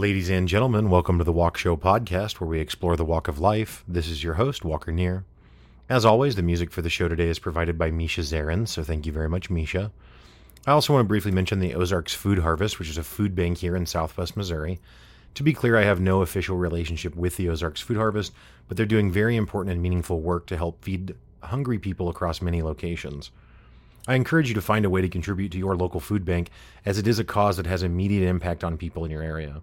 Ladies and gentlemen, welcome to The Walk Show Podcast, where we explore the walk of life. This is your host, Walker Neer. As always, the music for the show today is provided by Misha Zarin, so thank you very much, Misha. I also want to briefly mention the Ozarks Food Harvest, which is a food bank here in southwest Missouri. To be clear, I have no official relationship with the Ozarks Food Harvest, but they're doing very important and meaningful work to help feed hungry people across many locations. I encourage you to find a way to contribute to your local food bank, as it is a cause that has immediate impact on people in your area.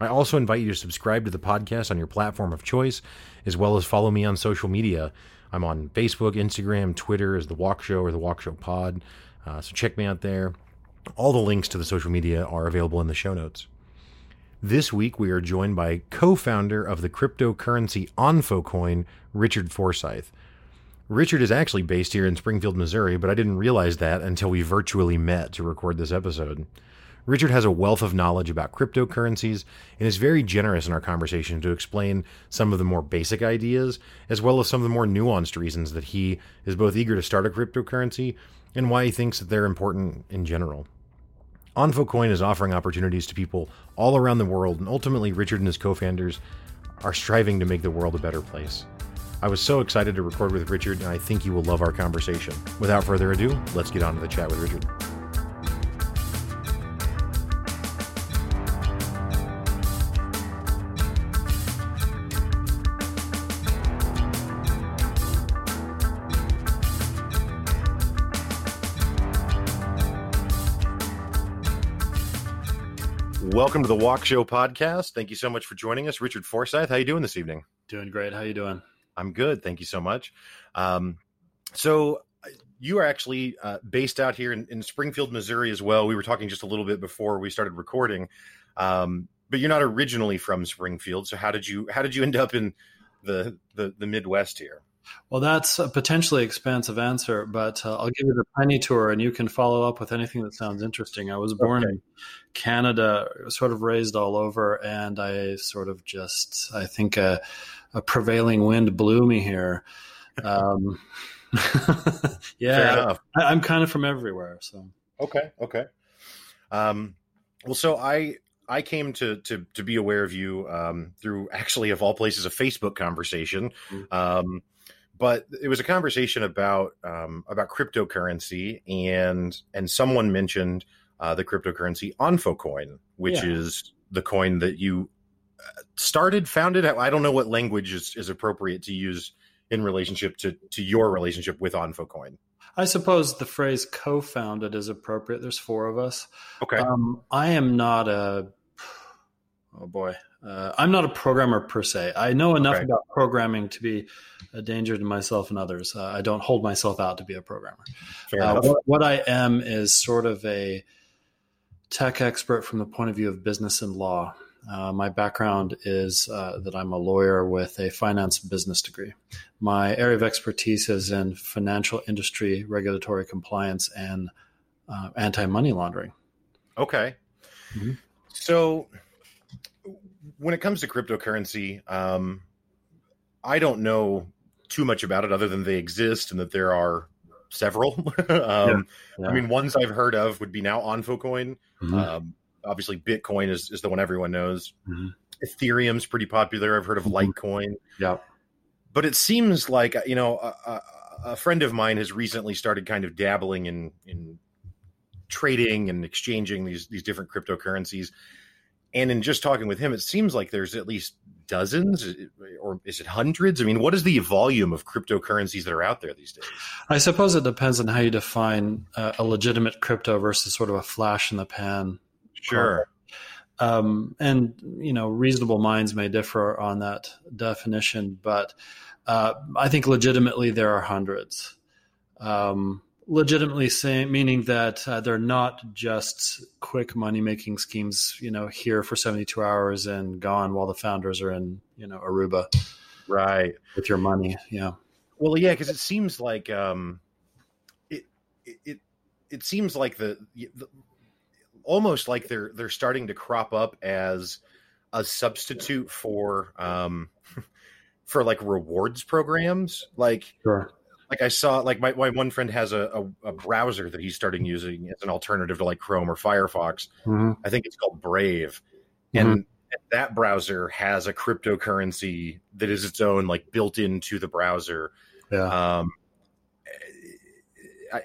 I also invite you to subscribe to the podcast on your platform of choice, as well as follow me on social media. I'm on Facebook, Instagram, Twitter as The Walk Show or The Walk Show Pod, so check me out there. All the links to the social media are available in the show notes. This week, we are joined by co-founder of the cryptocurrency Onfo Coin, Richard Forsyth. Richard is actually based here in Springfield, Missouri, but I didn't realize that until we virtually met to record this episode. Richard has a wealth of knowledge about cryptocurrencies and is very generous in our conversation to explain some of the more basic ideas, as well as some of the more nuanced reasons that he is both eager to start a cryptocurrency and why he thinks that they're important in general. Onfo Coin is offering opportunities to people all around the world, and ultimately Richard and his co-founders are striving to make the world a better place. I was so excited to record with Richard, and I think you will love our conversation. Without further ado, let's get on to the chat with Richard. Welcome to the Walk Show Podcast. Thank you so much for joining us. Richard Forsyth, how are you doing this evening? Doing great. How are you doing? I'm good. Thank you so much. So you are actually based out here in Springfield, Missouri as well. We were talking just a little bit before we started recording, but you're not originally from Springfield. So how did you end up in the Midwest here? Well, that's a potentially expansive answer, but I'll give you the tiny tour and you can follow up with anything that sounds interesting. I was born in Canada, sort of raised all over, and I sort of just, I think a prevailing wind blew me here. Yeah, I'm kind of from everywhere. So Okay. Well, so I came to be aware of you through actually, of all places, a Facebook conversation. But it was a conversation about cryptocurrency, and someone mentioned the cryptocurrency Onfo Coin, which is the coin that you founded. I don't know what language is appropriate to use in relationship to your relationship with Onfo Coin. I suppose the phrase co-founded is appropriate. There's four of us. Okay. I'm not a programmer per se. I know enough about programming to be a danger to myself and others. I don't hold myself out to be a programmer. What I am is sort of a tech expert from the point of view of business and law. My background is that I'm a lawyer with a finance business degree. My area of expertise is in financial industry, regulatory compliance, and anti-money laundering. Okay. Mm-hmm. So when it comes to cryptocurrency, I don't know too much about it other than they exist and that there are several. I mean, ones I've heard of would be now Onfo Coin. Mm-hmm. Obviously, Bitcoin is the one everyone knows. Mm-hmm. Ethereum's pretty popular. I've heard of Litecoin. Yeah. But it seems like, you know, a friend of mine has recently started kind of dabbling in trading and exchanging these different cryptocurrencies. And in just talking with him, it seems like there's at least dozens, or is it hundreds? I mean, what is the volume of cryptocurrencies that are out there these days? I suppose it depends on how you define a legitimate crypto versus sort of a flash in the pan. Sure. And, you know, reasonable minds may differ on that definition, but I think legitimately there are hundreds. Legitimately meaning that they're not just quick money-making schemes, you know, here for 72 hours and gone while the founders are in, you know, Aruba. Right. With your money, yeah. Well, yeah, because it seems like it seems like the almost like they're starting to crop up as a substitute for like rewards programs. Like, sure. Like I saw, like my one friend has a browser that he's starting using as an alternative to like Chrome or Firefox. Mm-hmm. I think it's called Brave. Mm-hmm. And that browser has a cryptocurrency that is its own, like built into the browser. Yeah.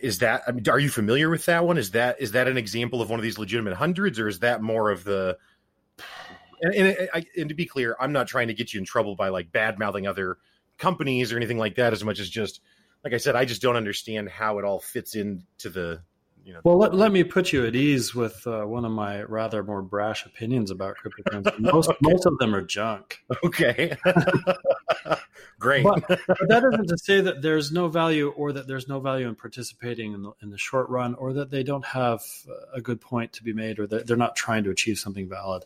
Is that, I mean, are you familiar with that one? Is that an example of one of these legitimate hundreds, or is that more of the, and to be clear, I'm not trying to get you in trouble by like bad mouthing other companies or anything like that, as much as just, like I said, I just don't understand how it all fits into the, you know. Well, let me put you at ease with one of my rather more brash opinions about cryptocurrency. Most of them are junk. Okay. Great. But that isn't to say that there's no value, or that there's no value in participating in the short run, or that they don't have a good point to be made, or that they're not trying to achieve something valid.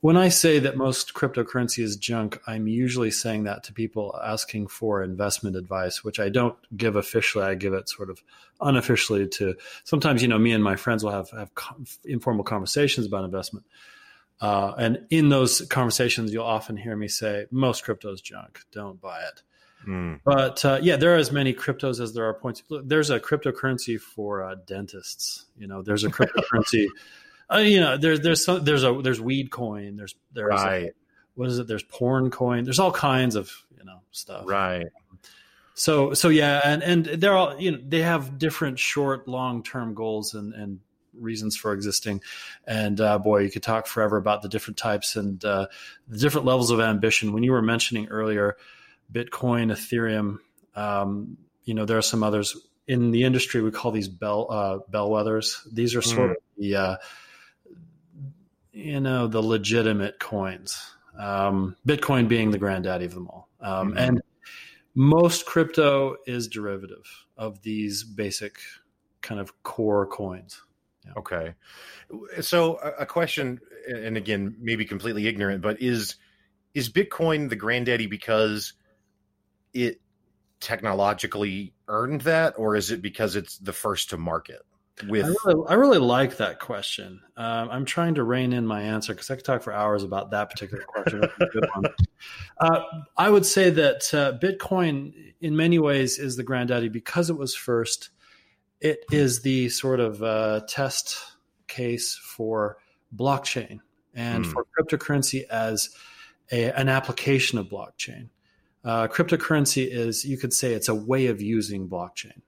When I say that most cryptocurrency is junk, I'm usually saying that to people asking for investment advice, which I don't give officially. I give it sort of unofficially to sometimes, you know, me and my friends will have informal conversations about investment. And in those conversations, you'll often hear me say, most crypto is junk. Don't buy it. But there are as many cryptos as there are points. Look, there's a cryptocurrency for dentists. You know, there's a cryptocurrency. There's weed coin. There's right. There's porn coin. There's all kinds of stuff. Right. So yeah, and they're all they have different short, long term goals and reasons for existing, and you could talk forever about the different types and the different levels of ambition. When you were mentioning earlier Bitcoin, Ethereum, there are some others in the industry. We call these bellwethers. These are sort of the the legitimate coins. Bitcoin being the granddaddy of them all, and most crypto is derivative of these basic kind of core coins. Yeah. Okay. So a question, and again, maybe completely ignorant, but is Bitcoin the granddaddy because it technologically earned that, or is it because it's the first to market? I really like that question. I'm trying to rein in my answer because I could talk for hours about that particular question. That's a good one. I would say that Bitcoin in many ways is the granddaddy because it was first. It is the sort of test case for blockchain and for cryptocurrency as an application of blockchain. Cryptocurrency is, you could say, it's a way of using blockchain.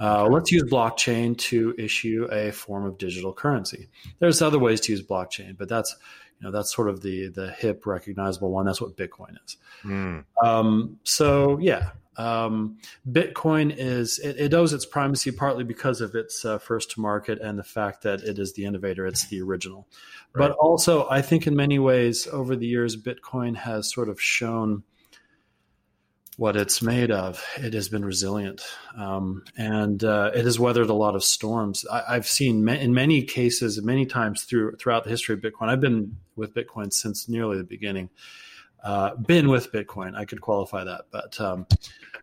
Let's use blockchain to issue a form of digital currency. There's other ways to use blockchain, but that's sort of the hip, recognizable one. That's what Bitcoin is. Bitcoin is, it owes its primacy partly because of its first to market and the fact that it is the innovator. It's the original. Right. But also, I think in many ways over the years, Bitcoin has sort of shown what it's made of. It has been resilient, and it has weathered a lot of storms. I've seen in many cases, many times throughout the history of Bitcoin. I've been with Bitcoin since nearly the beginning. Been with Bitcoin, I could qualify that, but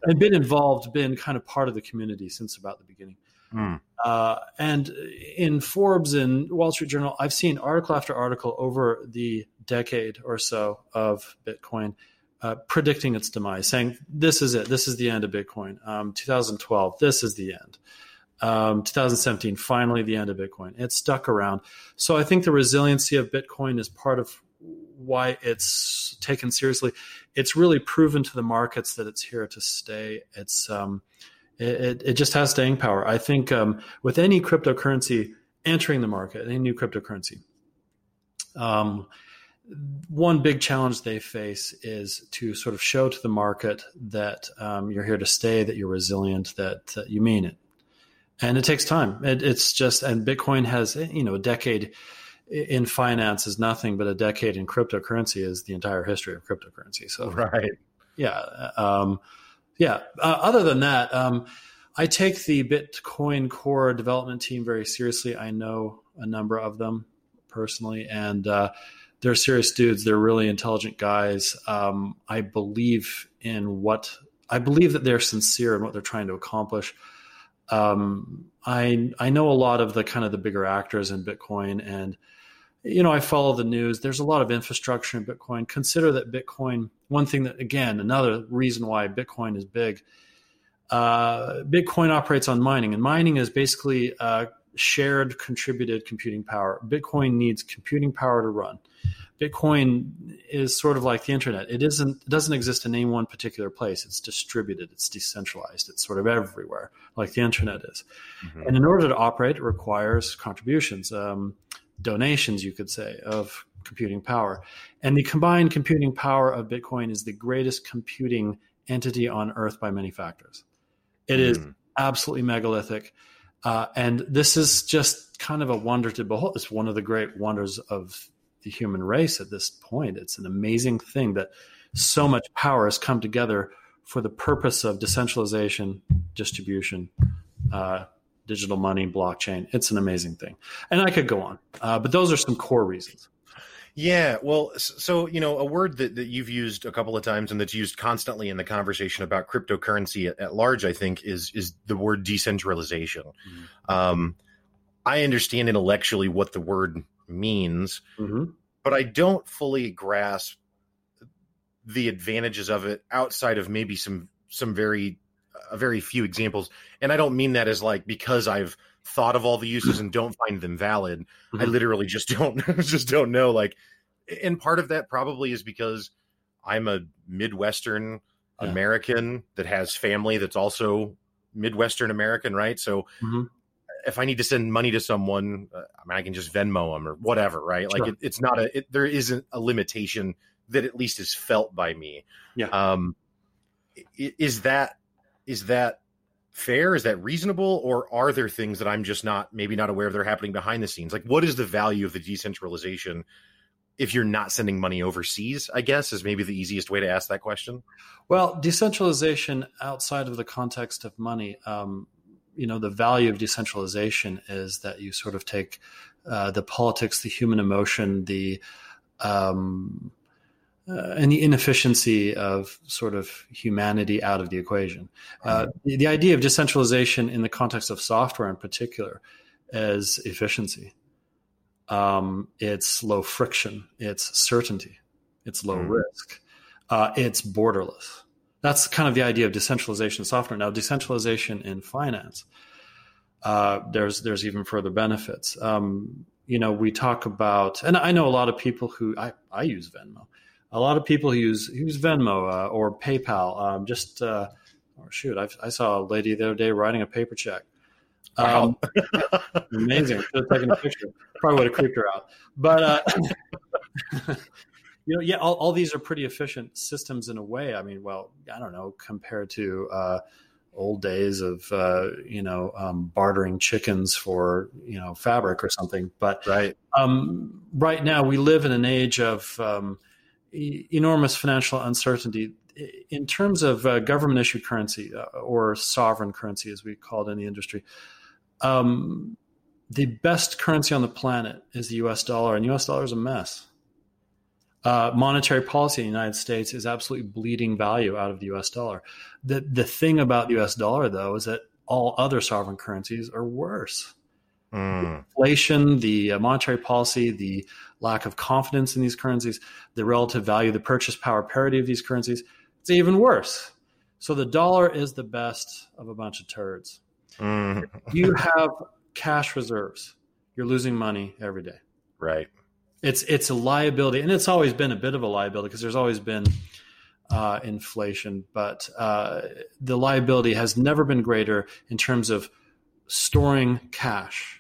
I've been involved, been kind of part of the community since about the beginning. And in Forbes and Wall Street Journal, I've seen article after article over the decade or so of Bitcoin. Predicting its demise, saying, this is it. This is the end of Bitcoin. 2012, this is the end. 2017, finally the end of Bitcoin. It stuck around. So I think the resiliency of Bitcoin is part of why it's taken seriously. It's really proven to the markets that it's here to stay. It's it just has staying power. I think with any cryptocurrency entering the market, any new cryptocurrency, one big challenge they face is to sort of show to the market that you're here to stay, that you're resilient, that you mean it. And it takes time. And Bitcoin has, a decade in finance is nothing, but a decade in cryptocurrency is the entire history of cryptocurrency. So, right. Yeah. Other than that, I take the Bitcoin core development team very seriously. I know a number of them personally. And, they're serious dudes. They're really intelligent guys. I believe that they're sincere in what they're trying to accomplish. I know a lot of the kind of the bigger actors in Bitcoin, and I follow the news. There's a lot of infrastructure in Bitcoin. Consider that Bitcoin. One thing that, again, another reason why Bitcoin is big. Bitcoin operates on mining, and mining is basically shared contributed computing power. Bitcoin needs computing power to run. Bitcoin is sort of like the internet. It doesn't exist in any one particular place. It's distributed. It's decentralized. It's sort of everywhere, like the internet is. Mm-hmm. And in order to operate, it requires contributions, donations, you could say, of computing power. And the combined computing power of Bitcoin is the greatest computing entity on Earth by many factors. It is absolutely megalithic. And this is just kind of a wonder to behold. It's one of the great wonders of the human race at this point. It's an amazing thing that so much power has come together for the purpose of decentralization, distribution, digital money, blockchain. It's an amazing thing. And I could go on, but those are some core reasons. Yeah, well, so, you know, a word that you've used a couple of times and that's used constantly in the conversation about cryptocurrency at large, I think, is the word decentralization. Mm-hmm. I understand intellectually what the word means, mm-hmm. but I don't fully grasp the advantages of it outside of maybe some very few examples. And I don't mean that as like because I've thought of all the uses and don't find them valid. Mm-hmm. I literally just don't know. Like, and part of that probably is because I'm a Midwestern American that has family that's also Midwestern American, right? So if I need to send money to someone, I mean, I can just Venmo them or whatever, right? Sure. Like there isn't a limitation that at least is felt by me. Yeah. Is that fair? Is that reasonable? Or are there things that I'm just maybe not aware of that are happening behind the scenes? Like, what is the value of the decentralization if you're not sending money overseas, I guess, is maybe the easiest way to ask that question? Well, decentralization outside of the context of money, the value of decentralization is that you sort of take the politics, the human emotion, and the inefficiency of sort of humanity out of the equation. The idea of decentralization in the context of software in particular is efficiency. It's low friction. It's certainty. It's low risk. It's borderless. That's kind of the idea of decentralization in software. Now, decentralization in finance, there's even further benefits. We talk about, and I know a lot of people who I use Venmo. A lot of people use Venmo or PayPal. I saw a lady the other day writing a paper check. Wow. Amazing. Should have taken a picture. Probably would have creeped her out. But, all these are pretty efficient systems in a way. I mean, well, I don't know, compared to old days of, bartering chickens for, fabric or something. But right, right now we live in an age of enormous financial uncertainty in terms of government issued currency or sovereign currency, as we call it in the industry. The best currency on the planet is the US dollar, and US dollar is a mess. Monetary policy in the United States is absolutely bleeding value out of the US dollar. The thing about the US dollar, though, is that all other sovereign currencies are worse. The inflation, the monetary policy, the lack of confidence in these currencies, the relative value, the purchase power parity of these currencies, it's even worse. So the dollar is the best of a bunch of turds. If you have cash reserves, you're losing money every day. Right. It's a liability, and it's always been a bit of a liability because there's always been inflation, but the liability has never been greater in terms of storing cash.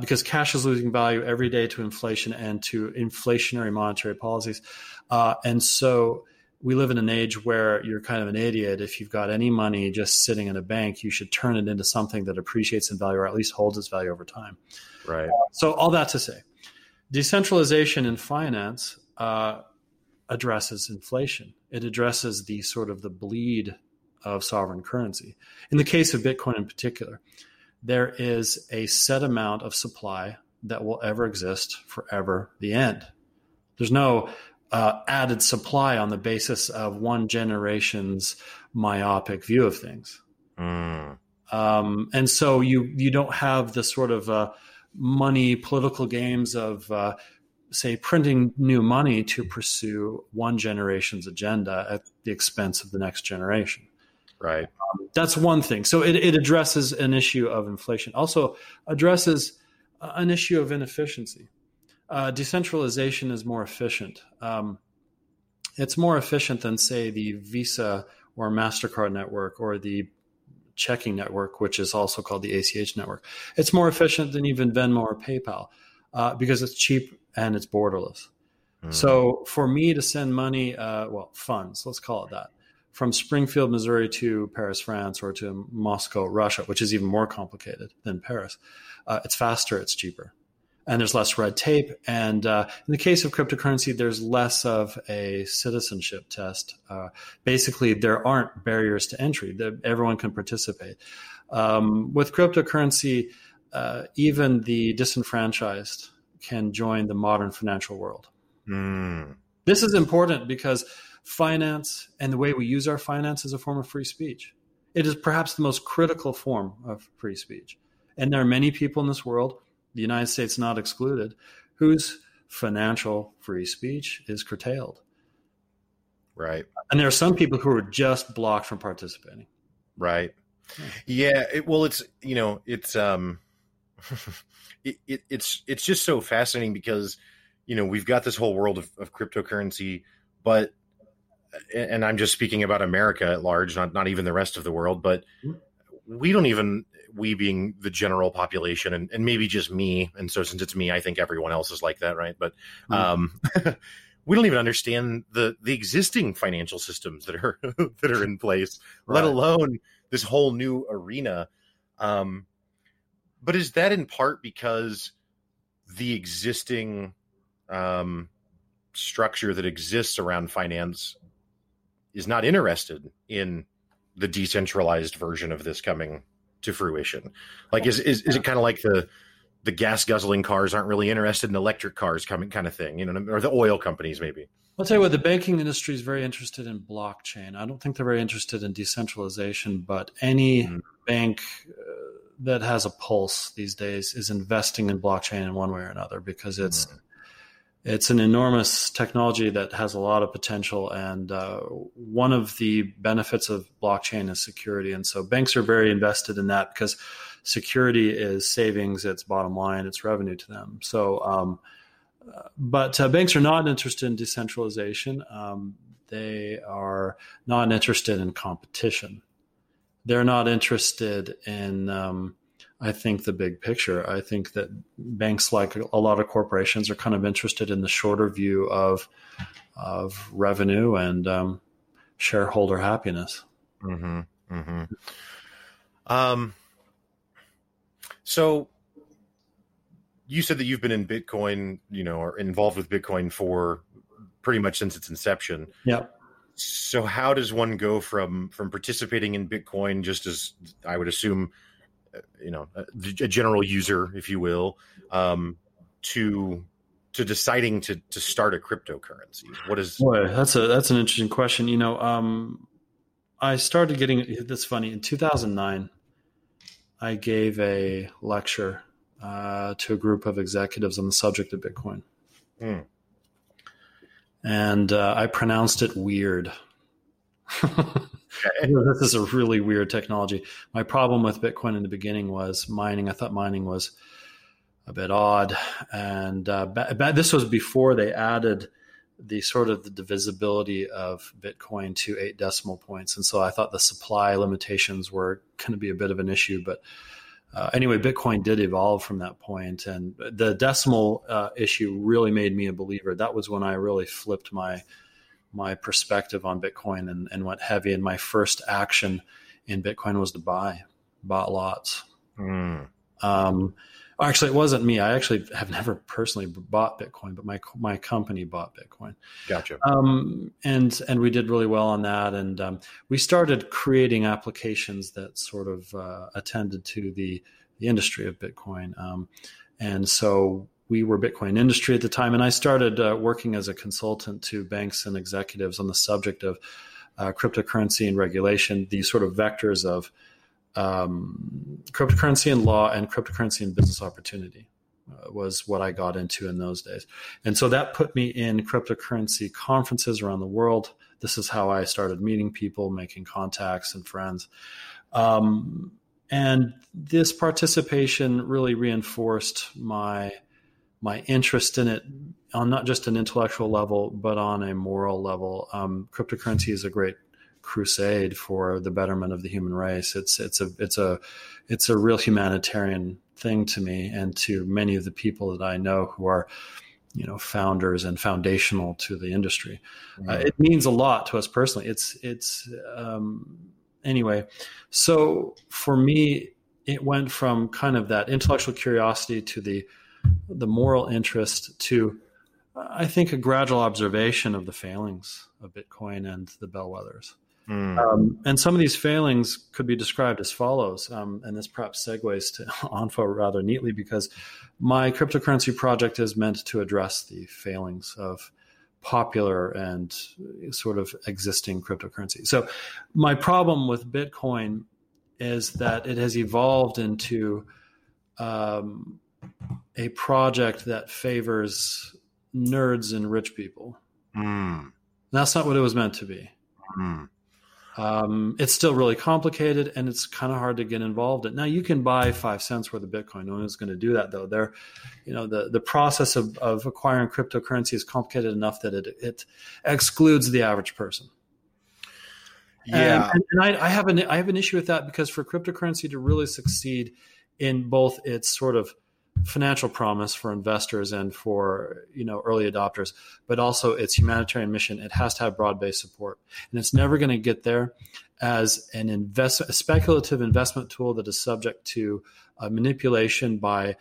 Because cash is losing value every day to inflation and to inflationary monetary policies. And so we live in an age where you're kind of an idiot. If you've got any money just sitting in a bank, you should turn it into something that appreciates in value or at least holds its value over time. Right. So all that to say, decentralization in finance addresses inflation. It addresses the sort of the bleed of sovereign currency. In the case of Bitcoin in particular, there is a set amount of supply that will ever exist forever, the end. There's no added supply on the basis of one generation's myopic view of things. And so you don't have the sort of money political games of, say, printing new money to pursue one generation's agenda at the expense of the next generation. Right. That's one thing. So it addresses an issue of inflation, also addresses an issue of inefficiency. Decentralization is more efficient. It's more efficient than, say, the Visa or MasterCard network or the checking network, which is also called the ACH network. It's more efficient than even Venmo or PayPal because it's cheap and it's borderless. Mm. So for me to send money, funds, let's call it that, from Springfield, Missouri to Paris, France, or to Moscow, Russia, which is even more complicated than Paris, it's faster, it's cheaper. And there's less red tape. And in the case of cryptocurrency, there's less of a citizenship test. Basically, there aren't barriers to entry. Everyone can participate. With cryptocurrency, even the disenfranchised can join the modern financial world. Mm. This is important because finance and the way we use our finance is a form of free speech. It is perhaps the most critical form of free speech. And there are many people in this world, the United States not excluded, whose financial free speech is curtailed. Right. And there are some people who are just blocked from participating. Right. Yeah. It's just so fascinating because, we've got this whole world of cryptocurrency, but, and I'm just speaking about America at large, not even the rest of the world, but we don't even, we being the general population and maybe just me. And so since it's me, I think everyone else is like that. Right. But we don't even understand the existing financial systems that are in place, right, let alone this whole new arena. But is that in part because the existing structure that exists around finance is not interested in the decentralized version of this coming to fruition? Like, is it kind of like the gas guzzling cars aren't really interested in electric cars coming kind of thing, or the oil companies maybe? I'll tell you what, the banking industry is very interested in blockchain. I don't think they're very interested in decentralization, but any bank that has a pulse these days is investing in blockchain in one way or another because it's an enormous technology that has a lot of potential. And one of the benefits of blockchain is security. And so banks are very invested in that because security is savings, it's bottom line, it's revenue to them. So, but banks are not interested in decentralization. They are not interested in competition. They're not interested in... I think the big picture. I think that banks, like a lot of corporations, are kind of interested in the shorter view of revenue and shareholder happiness. Mm-hmm, mm-hmm. So you said that you've been in Bitcoin, or involved with Bitcoin for pretty much since its inception. Yeah. So how does one go from participating in Bitcoin, just as I would assume, a general user, if you will, to deciding to start a cryptocurrency? Boy, that's an interesting question. I started getting this funny in 2009. I gave a lecture to a group of executives on the subject of Bitcoin, and I pronounced it weird. Okay. This is a really weird technology. My problem with Bitcoin in the beginning was mining. I thought mining was a bit odd. And this was before they added the divisibility of Bitcoin to 8 decimal points. And so I thought the supply limitations were going to be a bit of an issue. But anyway, Bitcoin did evolve from that point. And the decimal issue really made me a believer. That was when I really flipped my perspective on Bitcoin and went heavy. And my first action in Bitcoin was to bought lots. Mm. Actually, it wasn't me. I actually have never personally bought Bitcoin, but my company bought Bitcoin. Gotcha. And we did really well on that. And we started creating applications that sort of attended to the industry of Bitcoin. And so we were Bitcoin industry at the time, and I started working as a consultant to banks and executives on the subject of cryptocurrency and regulation, these sort of vectors of cryptocurrency and law and cryptocurrency and business opportunity was what I got into in those days. And so that put me in cryptocurrency conferences around the world. This is how I started meeting people, making contacts and friends. And this participation really reinforced my my interest in it on not just an intellectual level, but on a moral level. Cryptocurrency is a great crusade for the betterment of the human race. It's a real humanitarian thing to me and to many of the people that I know who are, you know, founders and foundational to the industry. Right. It means a lot to us personally. Anyway, so for me, it went from kind of that intellectual curiosity to the moral interest to, I think, a gradual observation of the failings of Bitcoin and the bellwethers. And some of these failings could be described as follows. And this perhaps segues to Onfo rather neatly, because my cryptocurrency project is meant to address the failings of popular and sort of existing cryptocurrency. So my problem with Bitcoin is that it has evolved into a project that favors nerds and rich people. That's not what it was meant to be. It's still really complicated, and it's kind of hard to get involved in. Now, you can buy 5 cents worth of Bitcoin. No one's going to do that, though. The process of acquiring cryptocurrency is complicated enough that it excludes the average person. Yeah, and I have an issue with that, because for cryptocurrency to really succeed in both its sort of financial promise for investors and for, you know, early adopters, but also its humanitarian mission, it has to have broad-based support. And it's never going to get there as a speculative investment tool that is subject to manipulation by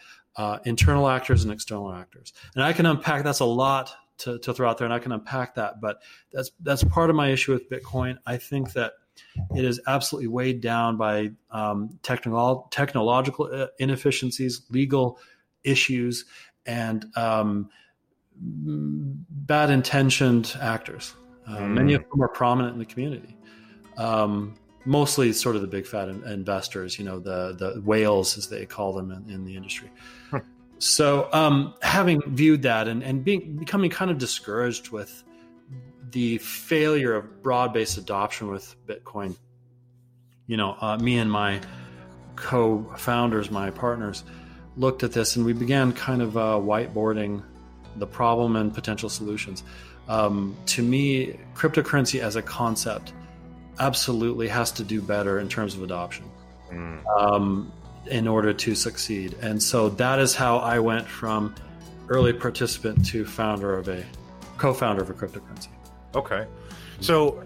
internal actors and external actors. And I can unpack, that's a lot to throw out there, and I can unpack that, but that's part of my issue with Bitcoin. I think that it is absolutely weighed down by technological inefficiencies, legal issues, and bad-intentioned actors. Many of whom are prominent in the community. Mostly, sort of the big fat investors. You know, the whales, as they call them in the industry. Huh. So, having viewed that and becoming kind of discouraged with the failure of broad-based adoption with Bitcoin, you know, me and my co-founders, my partners, looked at this, and we began kind of whiteboarding the problem and potential solutions. To me, cryptocurrency as a concept absolutely has to do better in terms of adoption in order to succeed. And so that is how I went from early participant to co-founder of a cryptocurrency. Okay. So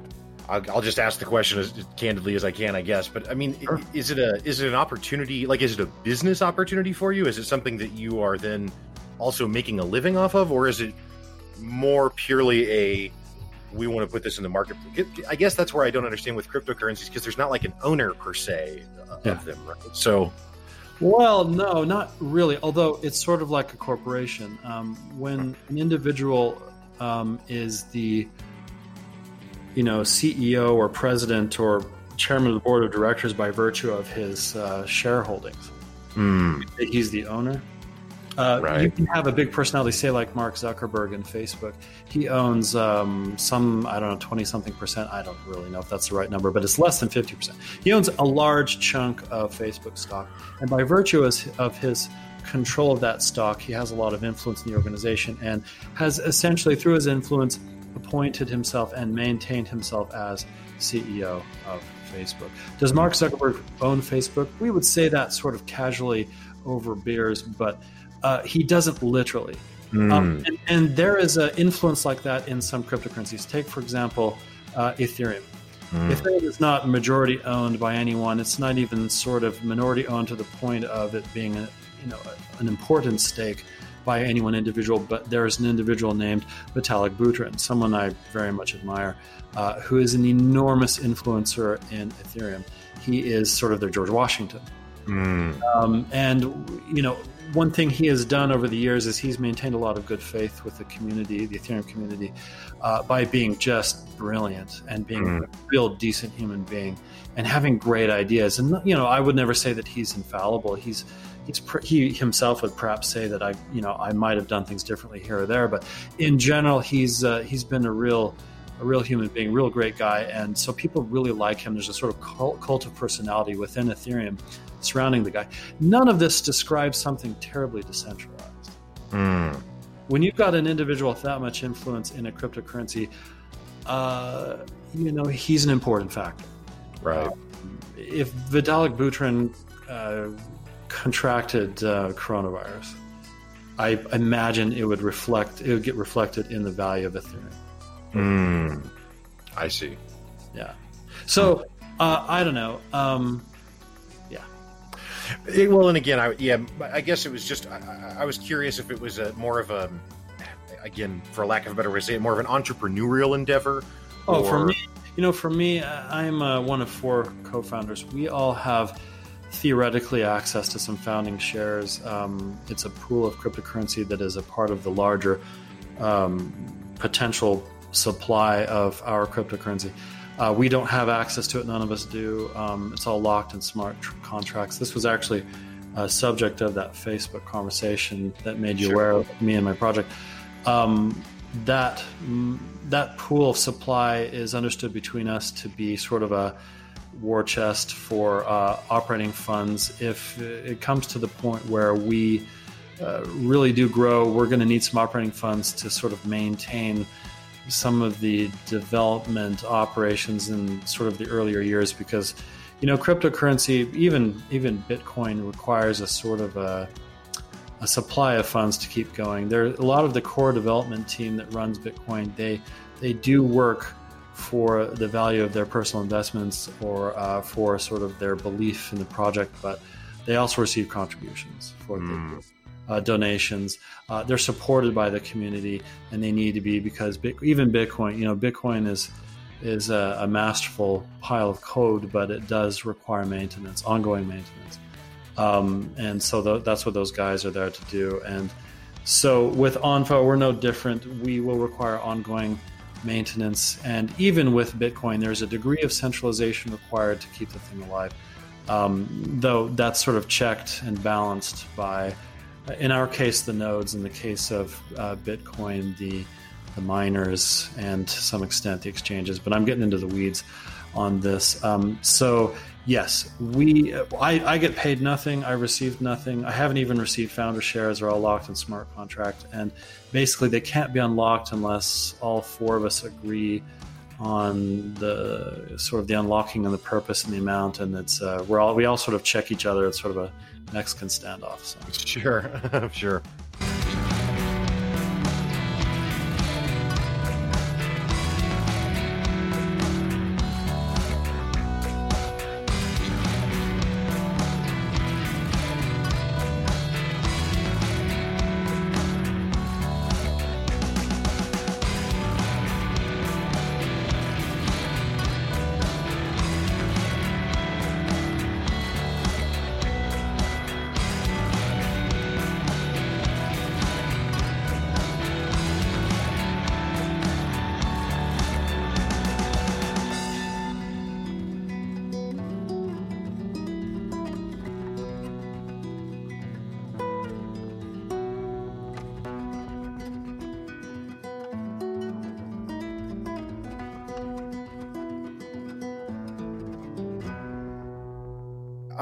I'll just ask the question as candidly as I can, I guess. But I mean, sure. Is it an opportunity? Like, is it a business opportunity for you? Is it something that you are then also making a living off of? Or is it more purely we want to put this in the market? I guess that's where I don't understand with cryptocurrencies, because there's not like an owner per se of them, right? So. Well, no, not really. Although it's sort of like a corporation. When an individual is the, you know, CEO or president or chairman of the board of directors by virtue of his shareholdings. He's the owner. Right. You can have a big personality, say like Mark Zuckerberg in Facebook. He owns 20-something%. I don't really know if that's the right number, but it's less than 50%. He owns a large chunk of Facebook stock. And by virtue of his control of that stock, he has a lot of influence in the organization and has essentially, through his influence, appointed himself and maintained himself as CEO of Facebook. Does Mark Zuckerberg own Facebook? We would say that sort of casually over beers, but he doesn't literally. And there is an influence like that in some cryptocurrencies. Take, for example, Ethereum. Ethereum is not majority owned by anyone. It's not even sort of minority owned to the point of it being an important stake by any one individual, but there is an individual named Vitalik Buterin, someone I very much admire, who is an enormous influencer in Ethereum. He is sort of their George Washington. And, you know, one thing he has done over the years is he's maintained a lot of good faith with the community, the Ethereum community, by being just brilliant and being a real decent human being and having great ideas. And, you know, I would never say that he's infallible. He himself would perhaps say that I might have done things differently here or there, but in general, he's been a real human being, real great guy, and so people really like him. There's a sort of cult of personality within Ethereum surrounding the guy. None of this describes something terribly decentralized. When you've got an individual with that much influence in a cryptocurrency, he's an important factor. Right. If Vitalik Buterin contracted coronavirus, I imagine it would get reflected in the value of Ethereum. I see. Yeah. So I don't know. I guess it was just I was curious if it was more of an entrepreneurial endeavor. For me, I'm one of four co-founders. We all have theoretically access to some founding shares. It's a pool of cryptocurrency that is a part of the larger potential supply of our cryptocurrency. We don't have access to it. None of us do. It's all locked in smart contracts. This was actually a subject of that Facebook conversation that made you aware of me and my project. That pool of supply is understood between us to be sort of a war chest for operating funds. If it comes to the point where we really do grow, we're going to need some operating funds to sort of maintain some of the development operations in sort of the earlier years, because cryptocurrency, even Bitcoin, requires a sort of a supply of funds to keep going. There, a lot of the core development team that runs Bitcoin, they do work for the value of their personal investments or for sort of their belief in the project, but they also receive contributions for donations. They're supported by the community, and they need to be, because even Bitcoin, Bitcoin is a masterful pile of code, but it does require maintenance, ongoing maintenance. And so that's what those guys are there to do. And so with Onfo, we're no different. We will require ongoing maintenance. And even with Bitcoin, there's a degree of centralization required to keep the thing alive. Though that's sort of checked and balanced by, in our case, the nodes. In the case of Bitcoin, the miners, and to some extent the exchanges. But I'm getting into the weeds on this. So yes, I get paid nothing. I received nothing. I haven't even received founder shares. They're all locked in smart contract, and basically they can't be unlocked unless all four of us agree on the sort of the unlocking and the purpose and the amount. And it's we all sort of check each other. It's sort of a Mexican standoff. So. Sure.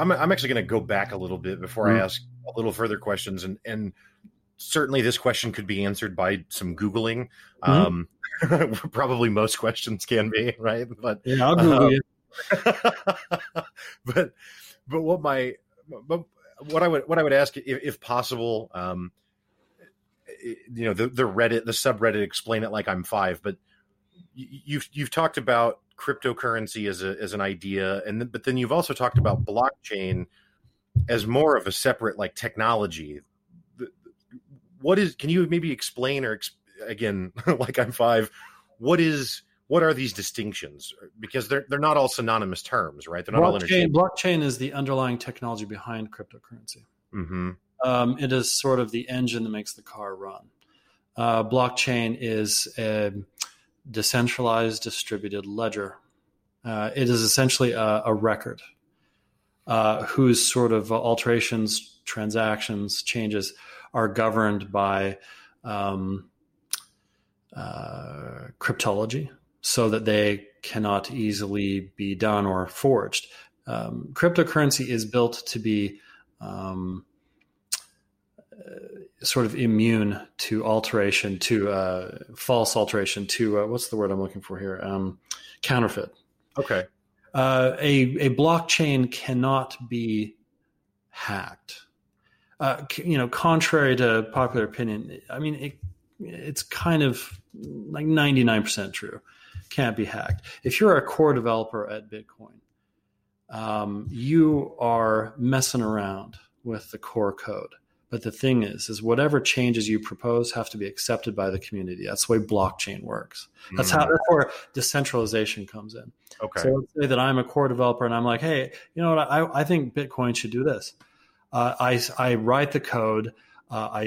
I'm actually going to go back a little bit before I ask a little further questions. And certainly this question could be answered by some Googling. Probably most questions can be, right? But yeah, I'll Google you. But what I would ask, if possible, the Reddit, the subreddit, Explain It Like I'm Five. But you've talked about cryptocurrency as an idea, but then you've also talked about blockchain as more of a separate like technology. Can you maybe explain, or again, like I'm five, what are these distinctions? Because they're not all synonymous terms, right? They're not all interchangeable. Blockchain is the underlying technology behind cryptocurrency. Mm-hmm. It is sort of the engine that makes the car run. Blockchain is a decentralized distributed ledger. It is essentially a record whose sort of alterations, transactions, changes are governed by cryptology, so that they cannot easily be done or forged. Cryptocurrency is built to be sort of immune to alteration, to false alteration, to what's the word I'm looking for here? Counterfeit. Okay. A blockchain cannot be hacked. Contrary to popular opinion, I mean, it's kind of like 99% true. Can't be hacked. If you're a core developer at Bitcoin, you are messing around with the core code. But the thing is whatever changes you propose have to be accepted by the community. That's the way blockchain works. That's how where decentralization comes in. Okay. So let's say that I'm a core developer and I'm like, hey, you know what? I think Bitcoin should do this. I write the code. I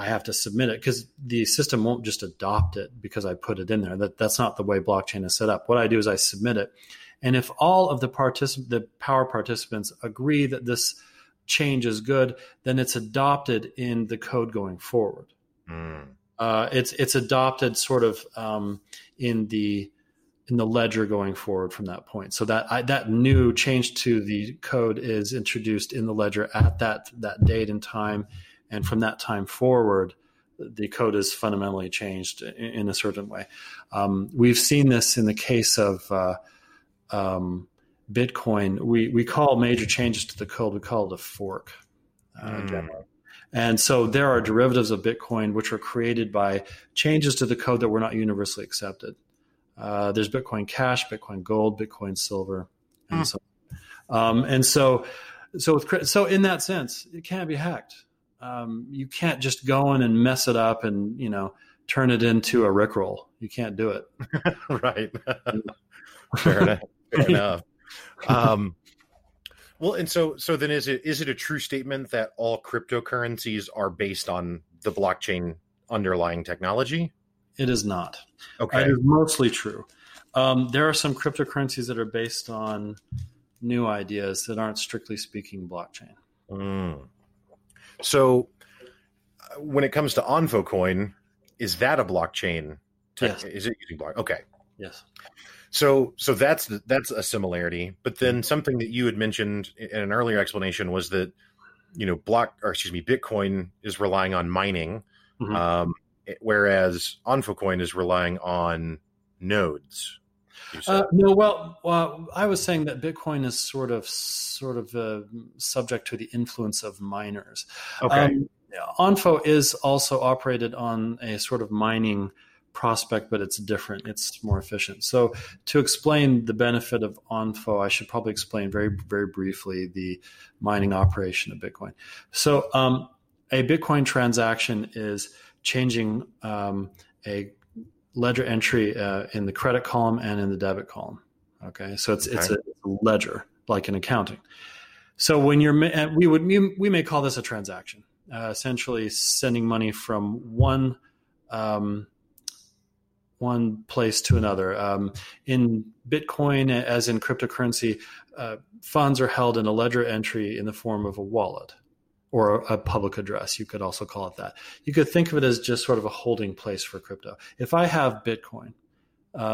have to submit it because the system won't just adopt it because I put it in there. That's not the way blockchain is set up. What I do is I submit it. And if all of the power participants agree that this change is good, then it's adopted in the code going forward. It's adopted sort of in the ledger going forward from that point. So that new change to the code is introduced in the ledger at that date and time, and from that time forward, the code is fundamentally changed in a certain way. We've seen this in the case of Bitcoin. We call major changes to the code, we call it a fork. And so there are derivatives of Bitcoin which are created by changes to the code that were not universally accepted. There's Bitcoin Cash, Bitcoin Gold, Bitcoin Silver, and so on. So in that sense, it can't be hacked. You can't just go in and mess it up and, you know, turn it into a Rickroll. You can't do it. Right. Fair enough. Well, and so then is it a true statement that all cryptocurrencies are based on the blockchain underlying technology? It is not. Okay. It is mostly true. There are some cryptocurrencies that are based on new ideas that aren't strictly speaking blockchain. So when it comes to Onfo Coin, is that a blockchain? Yes. Is it using blockchain? Okay. Yes. So that's a similarity, but then something that you had mentioned in an earlier explanation was that, you know, Bitcoin is relying on mining, whereas Onfo Coin is relying on nodes. I was saying that Bitcoin is sort of subject to the influence of miners. Okay. Onfo is also operated on a sort of mining prospect, but it's different. It's more efficient. So to explain the benefit of Onfo, I should probably explain very, very briefly the mining operation of Bitcoin. So a Bitcoin transaction is changing a ledger entry in the credit column and in the debit column. Okay. So it's a ledger, like in accounting. So when we may call this a transaction, essentially sending money from one place to another. In Bitcoin, as in cryptocurrency, funds are held in a ledger entry in the form of a wallet or a public address. You could also call it that. You could think of it as just sort of a holding place for crypto. If I have Bitcoin,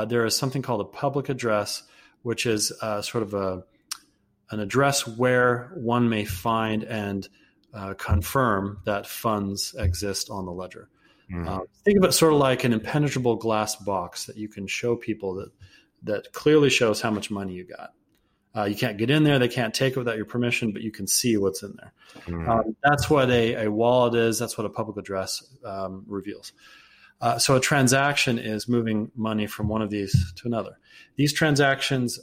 there is something called a public address, which is sort of an address where one may find and confirm that funds exist on the ledger. Think of it sort of like an impenetrable glass box that you can show people that clearly shows how much money you got. You can't get in there. They can't take it without your permission, but you can see what's in there. That's what a wallet is. That's what a public address reveals. So a transaction is moving money from one of these to another. These transactions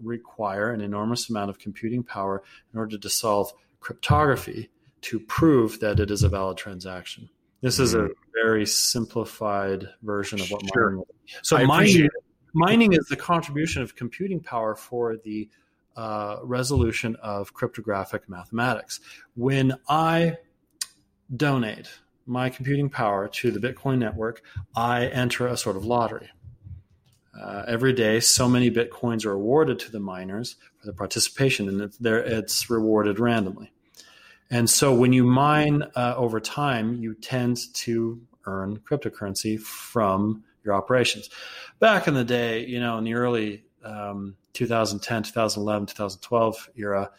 require an enormous amount of computing power in order to solve cryptography to prove that it is a valid transaction. This is a very simplified version of what mining is. So mining is the contribution of computing power for the resolution of cryptographic mathematics. When I donate my computing power to the Bitcoin network, I enter a sort of lottery. Every day, so many Bitcoins are awarded to the miners for the participation, and it's rewarded randomly. And so when you mine over time, you tend to earn cryptocurrency from your operations. Back in the day, you know, in the early 2010, 2011, 2012 era,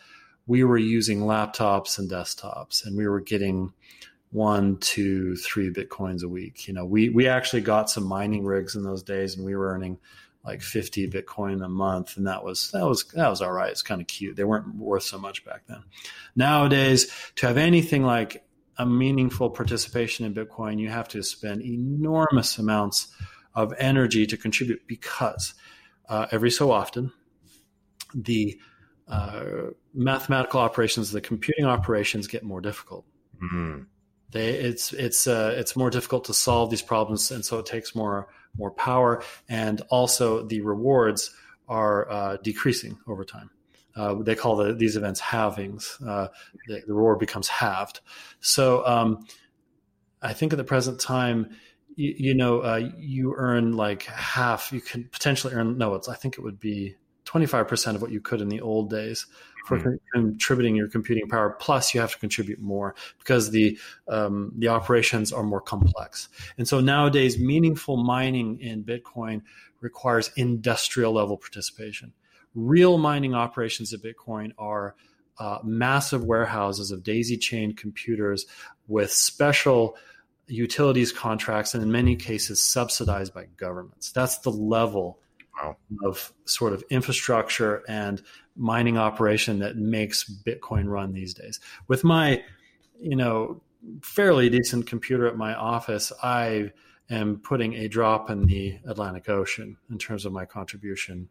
we were using laptops and desktops, and we were getting 1, 2, 3 Bitcoins a week. You know, we actually got some mining rigs in those days, and we were earning like 50 Bitcoin a month. And that was all right. It's kind of cute. They weren't worth so much back then. Nowadays, to have anything like a meaningful participation in Bitcoin, you have to spend enormous amounts of energy to contribute, because every so often, the mathematical operations, the computing operations get more difficult. Mm-hmm. It's more difficult to solve these problems, and so it takes more power, and also the rewards are decreasing over time. They call these events halvings. The reward becomes halved. So I think at the present time, you earn like half. You can potentially earn, I think it would be 25% of what you could in the old days for contributing your computing power. Plus, you have to contribute more because the operations are more complex. And so nowadays, meaningful mining in Bitcoin requires industrial level participation. Real mining operations of Bitcoin are massive warehouses of daisy-chained computers with special utilities contracts, and in many cases subsidized by governments. That's the level of sort of infrastructure and mining operation that makes Bitcoin run these days. With my, fairly decent computer at my office, I am putting a drop in the Atlantic Ocean in terms of my contribution.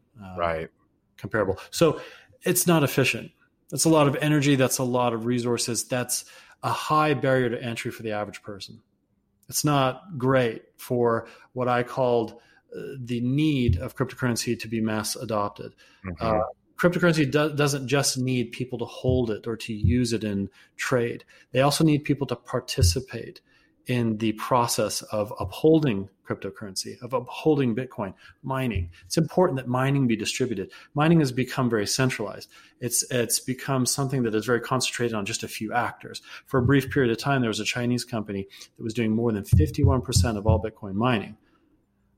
Comparable. So it's not efficient. That's a lot of energy. That's a lot of resources. That's a high barrier to entry for the average person. It's not great for what I called the need of cryptocurrency to be mass adopted. Mm-hmm. Cryptocurrency doesn't just need people to hold it or to use it in trade. They also need people to participate in the process of upholding cryptocurrency, of upholding Bitcoin mining. It's important that mining be distributed. Mining has become very centralized. It's become something that is very concentrated on just a few actors. For a brief period of time, there was a Chinese company that was doing more than 51% of all Bitcoin mining.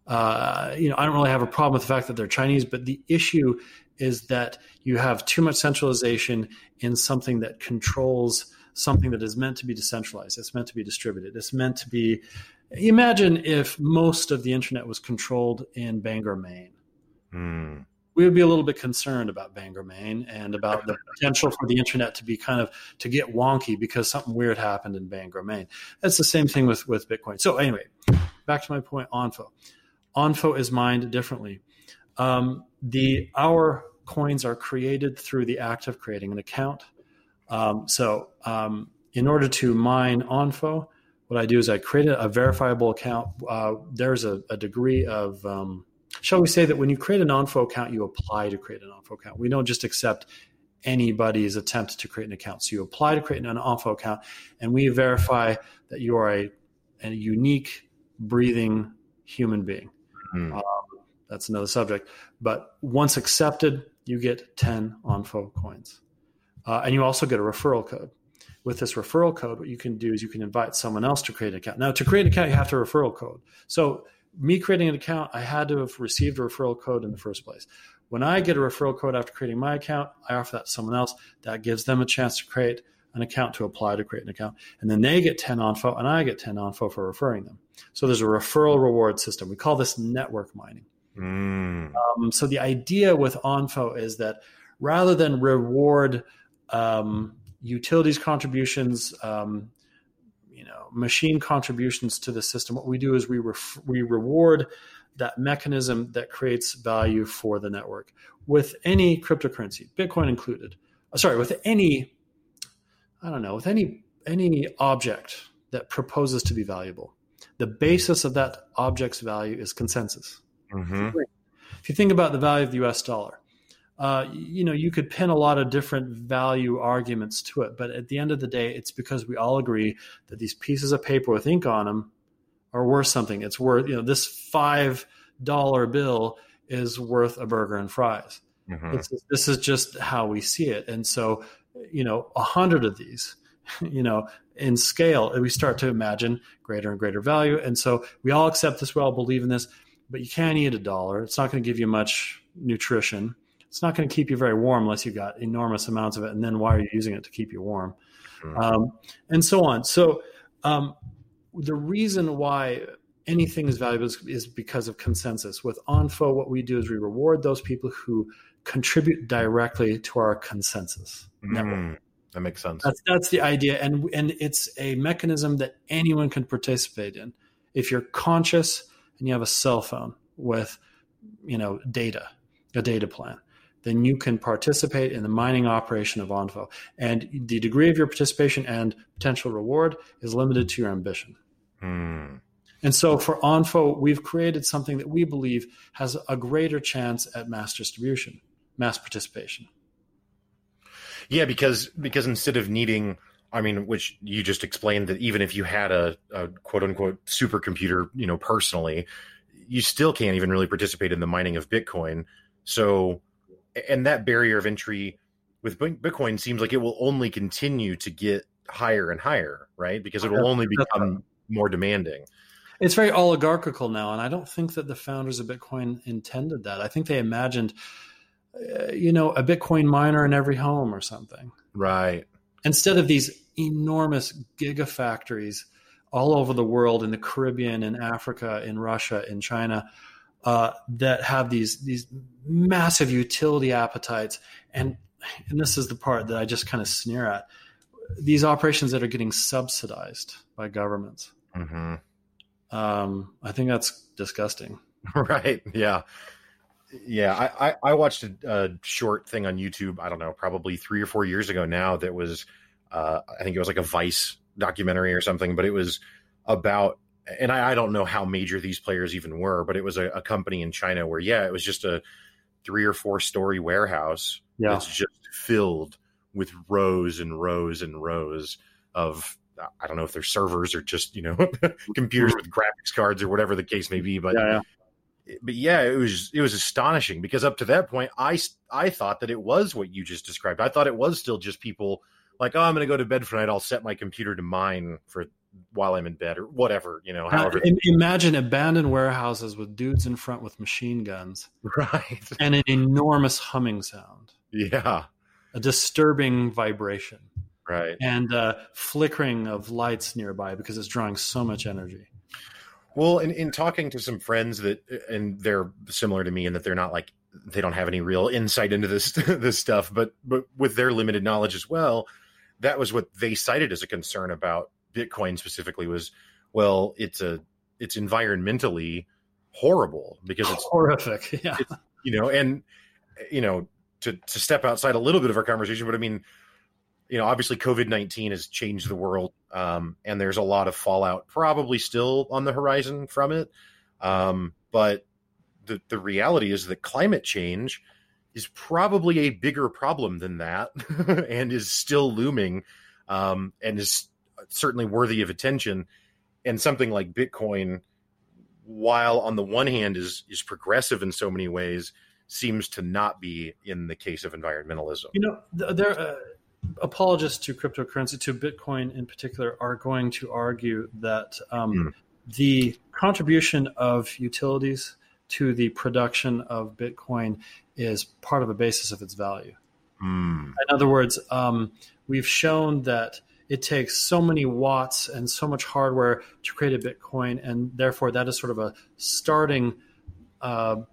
I don't really have a problem with the fact that they're Chinese, but the issue is that you have too much centralization in something that controls something that is meant to be decentralized. It's meant to be distributed. It's meant to be, imagine if most of the internet was controlled in Bangor, Maine. Mm. We would be a little bit concerned about Bangor, Maine, and about the potential for the internet to be to get wonky because something weird happened in Bangor, Maine. That's the same thing with Bitcoin. So anyway, back to my point, Onfo. Onfo is mined differently. Our coins are created through the act of creating an account. In order to mine Onfo, what I do is I create a verifiable account. There's a degree of, shall we say that when you create an Onfo account, you apply to create an Onfo account. We don't just accept anybody's attempt to create an account. So you apply to create an Onfo account, and we verify that you are a unique, breathing human being. That's another subject. But once accepted, you get 10 Onfo coins. And you also get a referral code. With this referral code, what you can do is you can invite someone else to create an account. Now, to create an account, you have to referral code. So me creating an account, I had to have received a referral code in the first place. When I get a referral code after creating my account, I offer that to someone else. That gives them a chance to create an account, to apply to create an account. And then they get 10 Onfo, and I get 10 Onfo for referring them. So there's a referral reward system. We call this network mining. Mm. So the idea with Onfo is that rather than reward utilities contributions, machine contributions to the system, what we do is we reward that mechanism that creates value for the network. With any cryptocurrency, Bitcoin included, with any object that proposes to be valuable, the basis of that object's value is consensus. Mm-hmm. If you think about the value of the US dollar, you could pin a lot of different value arguments to it, but at the end of the day, it's because we all agree that these pieces of paper with ink on them are worth something. It's worth, this $5 bill is worth a burger and fries. Mm-hmm. This is just how we see it. And so, 100 of these, in scale, we start to imagine greater and greater value. And so we all accept this, we all believe in this, but you can't eat $1. It's not going to give you much nutrition. It's not going to keep you very warm unless you've got enormous amounts of it. And then why are you using it to keep you warm? And so on. So The reason why anything is valuable is because of consensus. With Onfo, what we do is we reward those people who contribute directly to our consensus network. That makes sense. That's the idea. And it's a mechanism that anyone can participate in. If you're conscious and you have a cell phone with, data, a data plan, then you can participate in the mining operation of Onfo. And the degree of your participation and potential reward is limited to your ambition. Mm. And so for Onfo, we've created something that we believe has a greater chance at mass distribution, mass participation. Yeah, because instead of needing, which you just explained, that even if you had a quote unquote supercomputer, personally, you still can't even really participate in the mining of Bitcoin. So, and that barrier of entry with Bitcoin seems like it will only continue to get higher and higher, right? Because it will only become more demanding. It's very oligarchical now, and I don't think that the founders of Bitcoin intended that. I think they imagined, a Bitcoin miner in every home or something. Right. Instead of these enormous gigafactories all over the world, in the Caribbean, in Africa, in Russia, in China, that have these massive utility appetites. And this is the part that I just kind of sneer at. These operations that are getting subsidized by governments. Mm-hmm. I think that's disgusting. Right. Yeah. Yeah, I watched a short thing on YouTube, I don't know, probably 3 or 4 years ago now, that was, I think it was like a Vice documentary or something, but it was about, and I don't know how major these players even were, but it was a company in China where, it was just a 3 or 4 story warehouse that's just filled with rows and rows and rows of, I don't know if they're servers or just, computers with graphics cards or whatever the case may be, but... Yeah. But it was astonishing, because up to that point, I thought that it was what you just described. I thought it was still just people like, I'm going to go to bed for night. I'll set my computer to mine while I'm in bed or whatever, however. Imagine abandoned warehouses with dudes in front with machine guns. Right. And an enormous humming sound. Yeah. A disturbing vibration. Right. And flickering of lights nearby because it's drawing so much energy. Well, in talking to some friends that, and they're similar to me in that they're not like, they don't have any real insight into this stuff, but with their limited knowledge as well, that was what they cited as a concern about Bitcoin specifically was, well, it's environmentally horrible because it's horrific. Yeah. It's, to step outside a little bit of our conversation, but obviously COVID-19 has changed the world, and there's a lot of fallout probably still on the horizon from it. But the reality is that climate change is probably a bigger problem than that and is still looming, and is certainly worthy of attention. And something like Bitcoin, while on the one hand is progressive in so many ways, seems to not be in the case of environmentalism. Apologists to cryptocurrency, to Bitcoin in particular, are going to argue that the contribution of utilities to the production of Bitcoin is part of a basis of its value. Mm. In other words, we've shown that it takes so many watts and so much hardware to create a Bitcoin, and therefore that is sort of a starting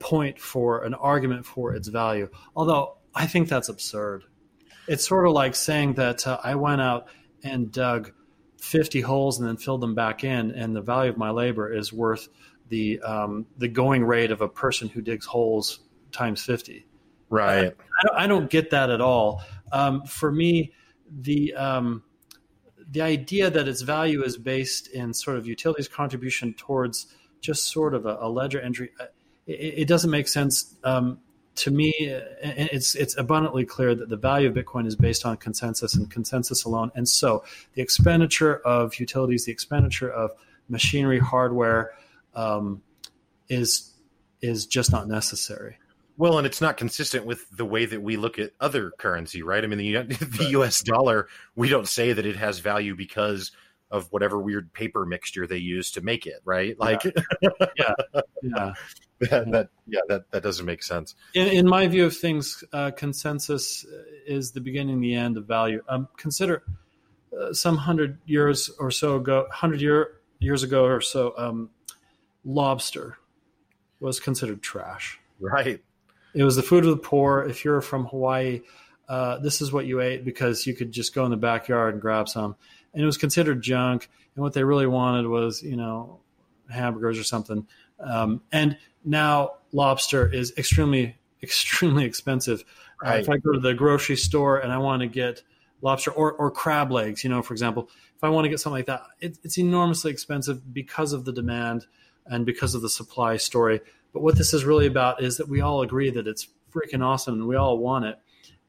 point for an argument for its value. Although I think that's absurd. It's sort of like saying that I went out and dug 50 holes and then filled them back in, and the value of my labor is worth the going rate of a person who digs holes times 50. Right. I don't get that at all. For me, the idea that its value is based in sort of utilities contribution towards just sort of a ledger entry, it doesn't make sense. To me, it's abundantly clear that the value of Bitcoin is based on consensus and consensus alone. And so the expenditure of utilities, the expenditure of machinery, hardware, is just not necessary. Well, and it's not consistent with the way that we look at other currency, right? The U.S. dollar, we don't say that it has value because of whatever weird paper mixture they use to make it, right? Like, yeah. That doesn't make sense. In my view of things, consensus is the beginning, the end of value. Consider some hundred years ago or so, lobster was considered trash. Right. It was the food of the poor. If you're from Hawaii, this is what you ate because you could just go in the backyard and grab some. And it was considered junk. And what they really wanted was, you know, hamburgers or something. And now lobster is extremely, extremely expensive. Right. If I go to the grocery store and I want to get lobster or crab legs, you know, for example, if I want to get something like that, it's enormously expensive because of the demand and because of the supply story. But what this is really about is that we all agree that it's freaking awesome and we all want it.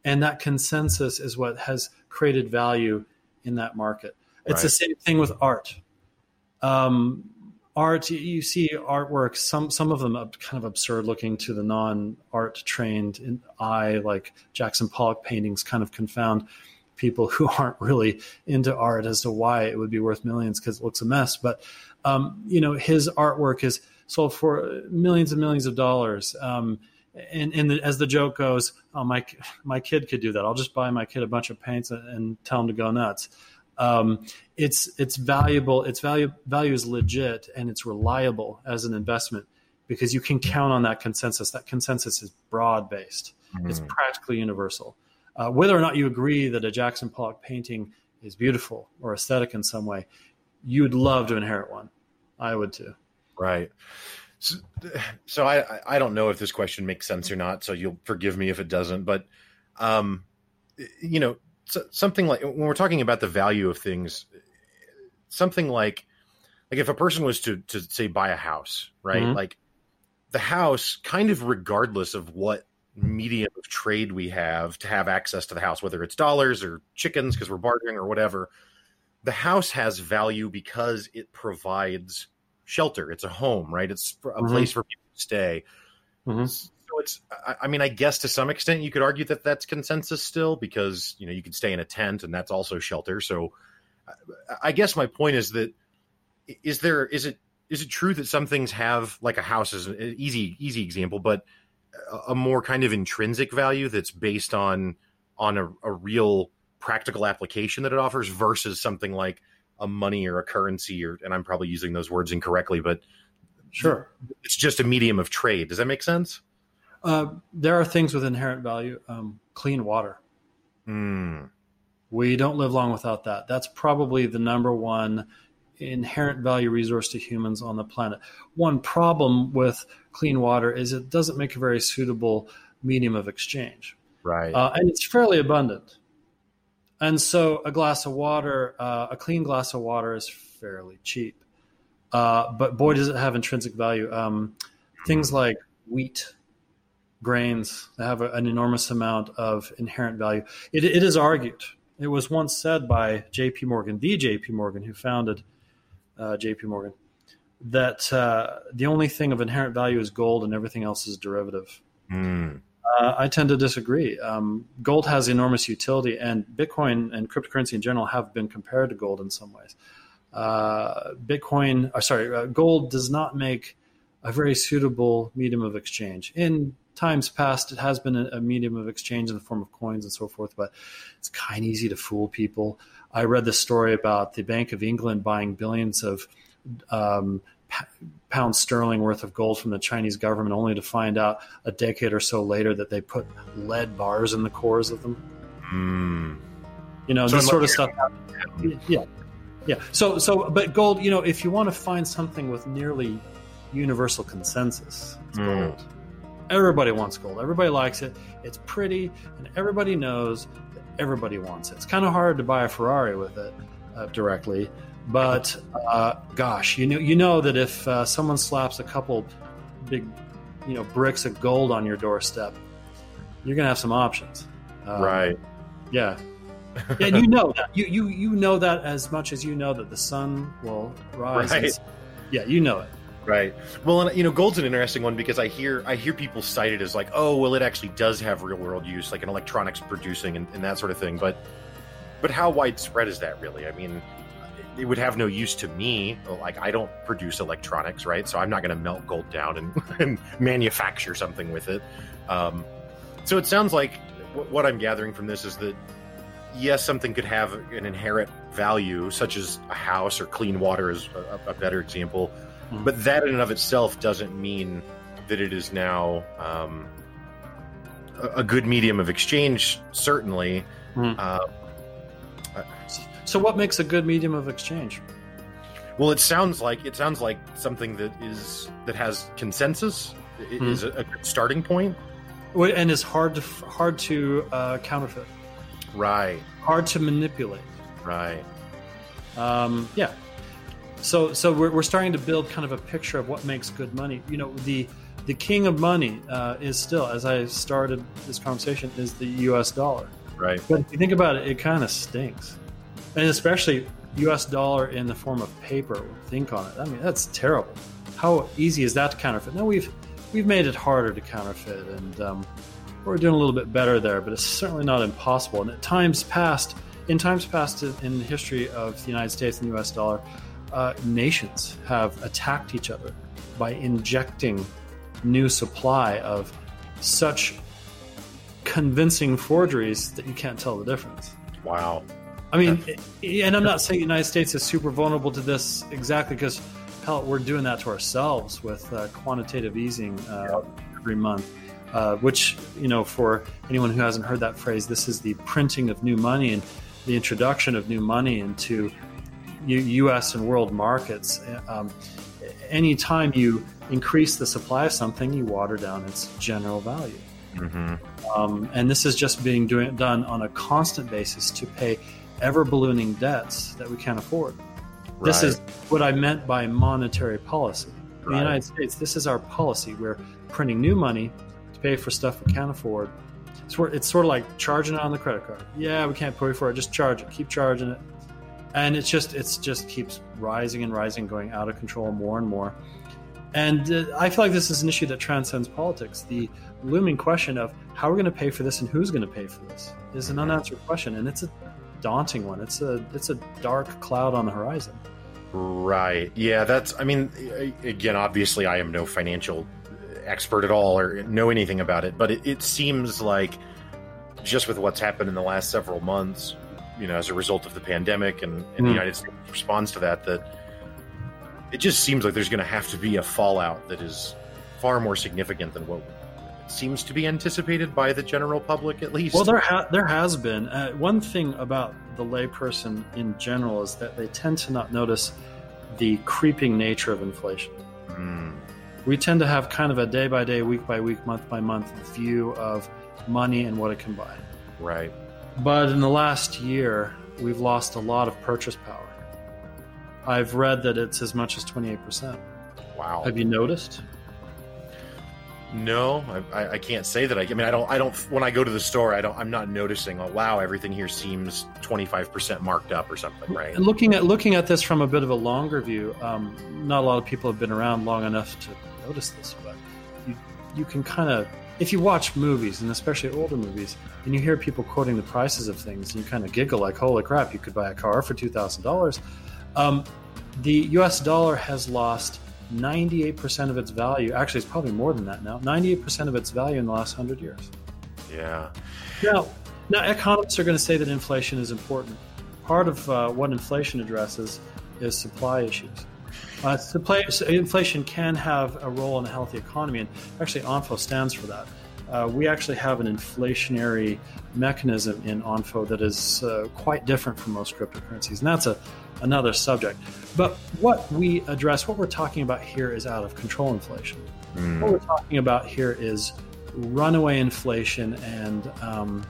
And that consensus is what has created value in that market. It's the same thing with art. Art, you see artworks, some of them kind of absurd looking to the non-art trained eye, like Jackson Pollock paintings kind of confound people who aren't really into art as to why it would be worth millions because it looks a mess. But, you know, his artwork is sold for millions and millions of dollars. And as the joke goes, oh, my kid could do that. I'll just buy my kid a bunch of paints and tell him to go nuts. It's valuable. Its value is legit and it's reliable as an investment because you can count on that consensus. That consensus is broad based. Mm. It's practically universal. Whether or not you agree that a Jackson Pollock painting is beautiful or aesthetic in some way, you'd love to inherit one. I would too. Right. So I don't know if this question makes sense or not, so you'll forgive me if it doesn't. But, you know, something like when we're talking about the value of things, something like if a person was to say buy a house, right? Mm-hmm. Like the house, kind of regardless of what medium of trade we have to have access to the house, whether it's dollars or chickens because we're bartering or whatever, the house has value because it provides shelter. It's a home, right? It's a mm-hmm. place for people to stay. Mm-hmm. So it's, I mean, I guess to some extent you could argue that that's consensus still because, you know, you could stay in a tent and that's also shelter. So I guess my point is that, is it true that some things have, like a house is an easy example, but a more kind of intrinsic value that's based on a real practical application that it offers versus something like a money or a currency, or, and I'm probably using those words incorrectly, but sure, it's just a medium of trade. Does that make sense? There are things with inherent value. Clean water. Mm. We don't live long without that. That's probably the number one inherent value resource to humans on the planet. One problem with clean water is it doesn't make a very suitable medium of exchange. Right. And it's fairly abundant. And so a glass of water, a clean glass of water is fairly cheap. But boy, does it have intrinsic value. Things like wheat, grains, they have an enormous amount of inherent value. It is argued. It was once said by J.P. Morgan, the J.P. Morgan who founded J.P. Morgan, that the only thing of inherent value is gold and everything else is derivative. Mm. I tend to disagree. Gold has enormous utility, and Bitcoin and cryptocurrency in general have been compared to gold in some ways. Gold does not make a very suitable medium of exchange. In times past, it has been a medium of exchange in the form of coins and so forth, but it's kind of easy to fool people. I read this story about the Bank of England buying billions of pounds sterling worth of gold from the Chinese government, only to find out a decade or so later that they put lead bars in the cores of them. Mm. You know, so this sort of stuff. Yeah. So, but gold, you know, if you want to find something with nearly universal consensus, it's gold. Everybody wants gold. Everybody likes it. It's pretty, and everybody knows that everybody wants it. It's kind of hard to buy a Ferrari with it directly. But gosh, you know that if someone slaps a couple big, you know, bricks of gold on your doorstep, you're gonna have some options, right? Yeah, and you know that you know that as much as you know that the sun will rise. Right. Yeah, you know it. Right. Well, and you know, gold's an interesting one because I hear people cite it as like, oh, well, it actually does have real world use, like in electronics producing and that sort of thing. But how widespread is that really? I mean, it would have no use to me. Like, I don't produce electronics, right? So I'm not going to melt gold down and manufacture something with it. So it sounds like what I'm gathering from this is that yes, something could have an inherent value, such as a house or clean water is a better example. Mm-hmm. But that in and of itself doesn't mean that it is now a good medium of exchange, certainly. Mm-hmm. So what makes a good medium of exchange? Well, it sounds like something that has consensus is a good starting point, and is hard to counterfeit, right? Hard to manipulate, right? Yeah. So we're starting to build kind of a picture of what makes good money. You know, the king of money is still, as I started this conversation, is the U.S. dollar, right? But if you think about it, it kind of stinks, and especially U.S. dollar in the form of paper. Think on it. I mean, that's terrible. How easy is that to counterfeit? Now we've made it harder to counterfeit, and we're doing a little bit better there. But it's certainly not impossible. And in times past in the history of the United States and the U.S. dollar, nations have attacked each other by injecting new supply of such convincing forgeries that you can't tell the difference. Wow. I mean, and I'm not saying the United States is super vulnerable to this exactly, because hell, we're doing that to ourselves with quantitative easing every month, which, you know, for anyone who hasn't heard that phrase, this is the printing of new money and the introduction of new money into U.S. and world markets. Anytime you increase the supply of something, you water down its general value. Mm-hmm. And this is just being done on a constant basis to pay ever-ballooning debts that we can't afford. Right. This is what I meant by monetary policy. In the United States, this is our policy. We're printing new money to pay for stuff we can't afford. So it's sort of like charging it on the credit card. Yeah, we can't pay for it. Just charge it. Keep charging it. And it just keeps rising and rising, going out of control more and more. And I feel like this is an issue that transcends politics. The looming question of how we're going to pay for this and who's going to pay for this is an unanswered question. And it's a daunting one. It's a dark cloud on the horizon. Right. Yeah, again, obviously I am no financial expert at all or know anything about it, but it seems like just with what's happened in the last several months, you know, as a result of the pandemic and the United States response to that it just seems like there's going to have to be a fallout that is far more significant than what seems to be anticipated by the general public, at least. Well, there has been. One thing about the layperson in general is that they tend to not notice the creeping nature of inflation. Mm. We tend to have kind of a day-by-day, week-by-week, month-by-month view of money and what it can buy. Right. But in the last year, we've lost a lot of purchase power. I've read that it's as much as 28%. Wow. Have you noticed? No, I can't say that. I mean, I don't. When I go to the store, I'm not noticing. Oh, wow, everything here seems 25% marked up or something, right? And looking at this from a bit of a longer view, not a lot of people have been around long enough to notice this, but you can kind of, if you watch movies and especially older movies, and you hear people quoting the prices of things, and you kind of giggle like, "Holy crap! You could buy a car for $2,000." The U.S. dollar has lost 98% of its value. Actually, it's probably more than that now. 98% of its value in the last 100 years. Yeah. Now, economists are going to say that inflation is important. Part of what inflation addresses is supply issues. Inflation can have a role in a healthy economy, and actually Onfo stands for that. We actually have an inflationary mechanism in Onfo that is quite different from most cryptocurrencies, and that's another subject. But what we're talking about here is out of control inflation. Mm. What we're talking about here is runaway inflation and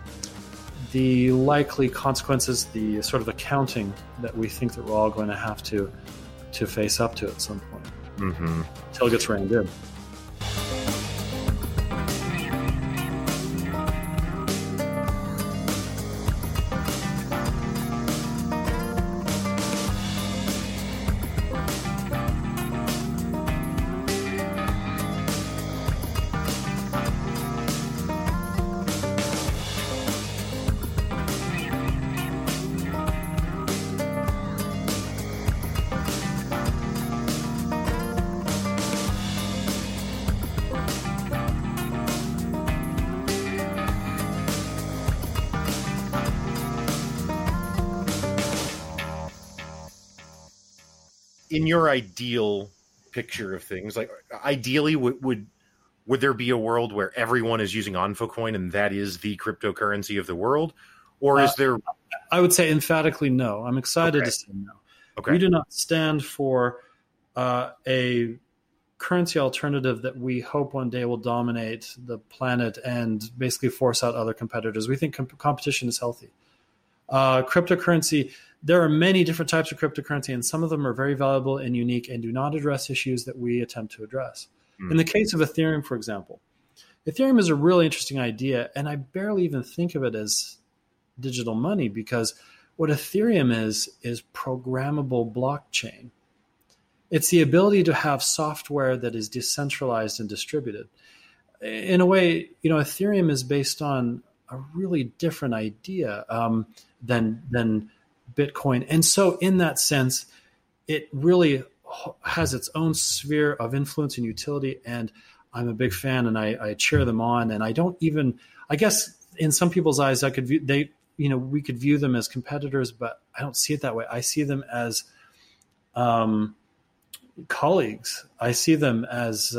the likely consequences, the sort of accounting that we think that we're all going to have to face up to at some point. Mm-hmm. Until it gets reined in. in your ideal picture of things, like ideally would there be a world where everyone is using Onfo Coin and that is the cryptocurrency of the world? Or is there... I would say emphatically no. I'm excited to say no. Okay. We do not stand for a currency alternative that we hope one day will dominate the planet and basically force out other competitors. We think competition is healthy. Cryptocurrency, there are many different types of cryptocurrency, and some of them are very valuable and unique and do not address issues that we attempt to address. In the case of Ethereum, for example, Ethereum is a really interesting idea, and I barely even think of it as digital money, because what Ethereum is programmable blockchain. It's the ability to have software that is decentralized and distributed. In a way, you know, Ethereum is based on a really different idea than Bitcoin. And so in that sense, it really has its own sphere of influence and utility. And I'm a big fan, and I cheer them on. And I don't even, I guess in some people's eyes, I could view, they, you know, we could view them as competitors, but I don't see it that way. I see them as colleagues. I see them as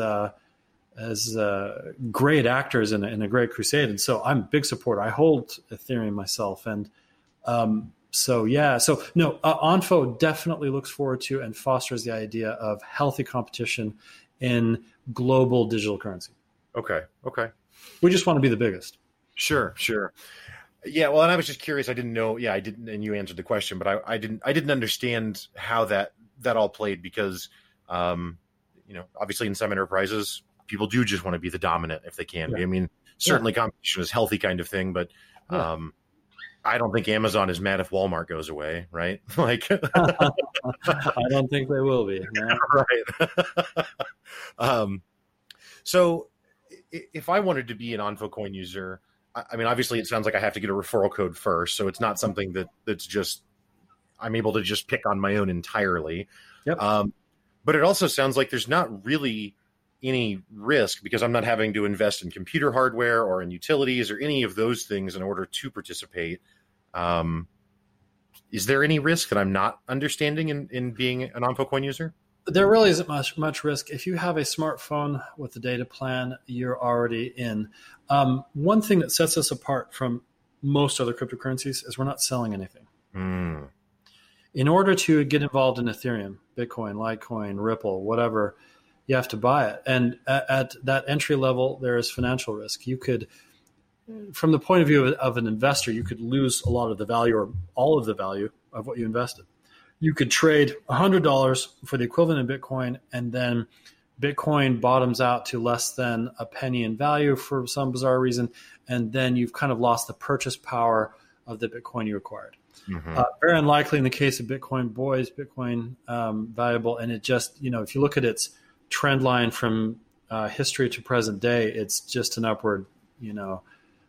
great actors in a great crusade. And so I'm a big supporter. I hold Ethereum myself. And Onfo definitely looks forward to and fosters the idea of healthy competition in global digital currency. Okay. We just want to be the biggest. Sure. Yeah, well, and I was just curious. I didn't know. Yeah, I didn't. And you answered the question, but I didn't understand how that all played, because, you know, obviously in some enterprises, people do just want to be the dominant if they can be. I mean, certainly competition is a healthy kind of thing, but I don't think Amazon is mad if Walmart goes away, right? Like, I don't think they will be. No. Right. So if I wanted to be an Onfo Coin user, I mean, obviously it sounds like I have to get a referral code first. So it's not something that's just, I'm able to just pick on my own entirely. Yep. But it also sounds like there's not really any risk, because I'm not having to invest in computer hardware or in utilities or any of those things in order to participate. Is there any risk that I'm not understanding in being an Onfo Coin user? There really isn't much risk. If you have a smartphone with a data plan, you're already in. One thing that sets us apart from most other cryptocurrencies is we're not selling anything. In order to get involved in Ethereum, Bitcoin, Litecoin, Ripple, whatever, you have to buy it. And at that entry level, there is financial risk. You could, from the point of view of an investor, you could lose a lot of the value or all of the value of what you invested. You could trade $100 for the equivalent of Bitcoin, and then Bitcoin bottoms out to less than a penny in value for some bizarre reason, and then you've kind of lost the purchase power of the Bitcoin you acquired. Mm-hmm. Very unlikely in the case of Bitcoin boys, Bitcoin valuable, and it just, you know, if you look at its trend line from history to present day, it's just an upward, you know,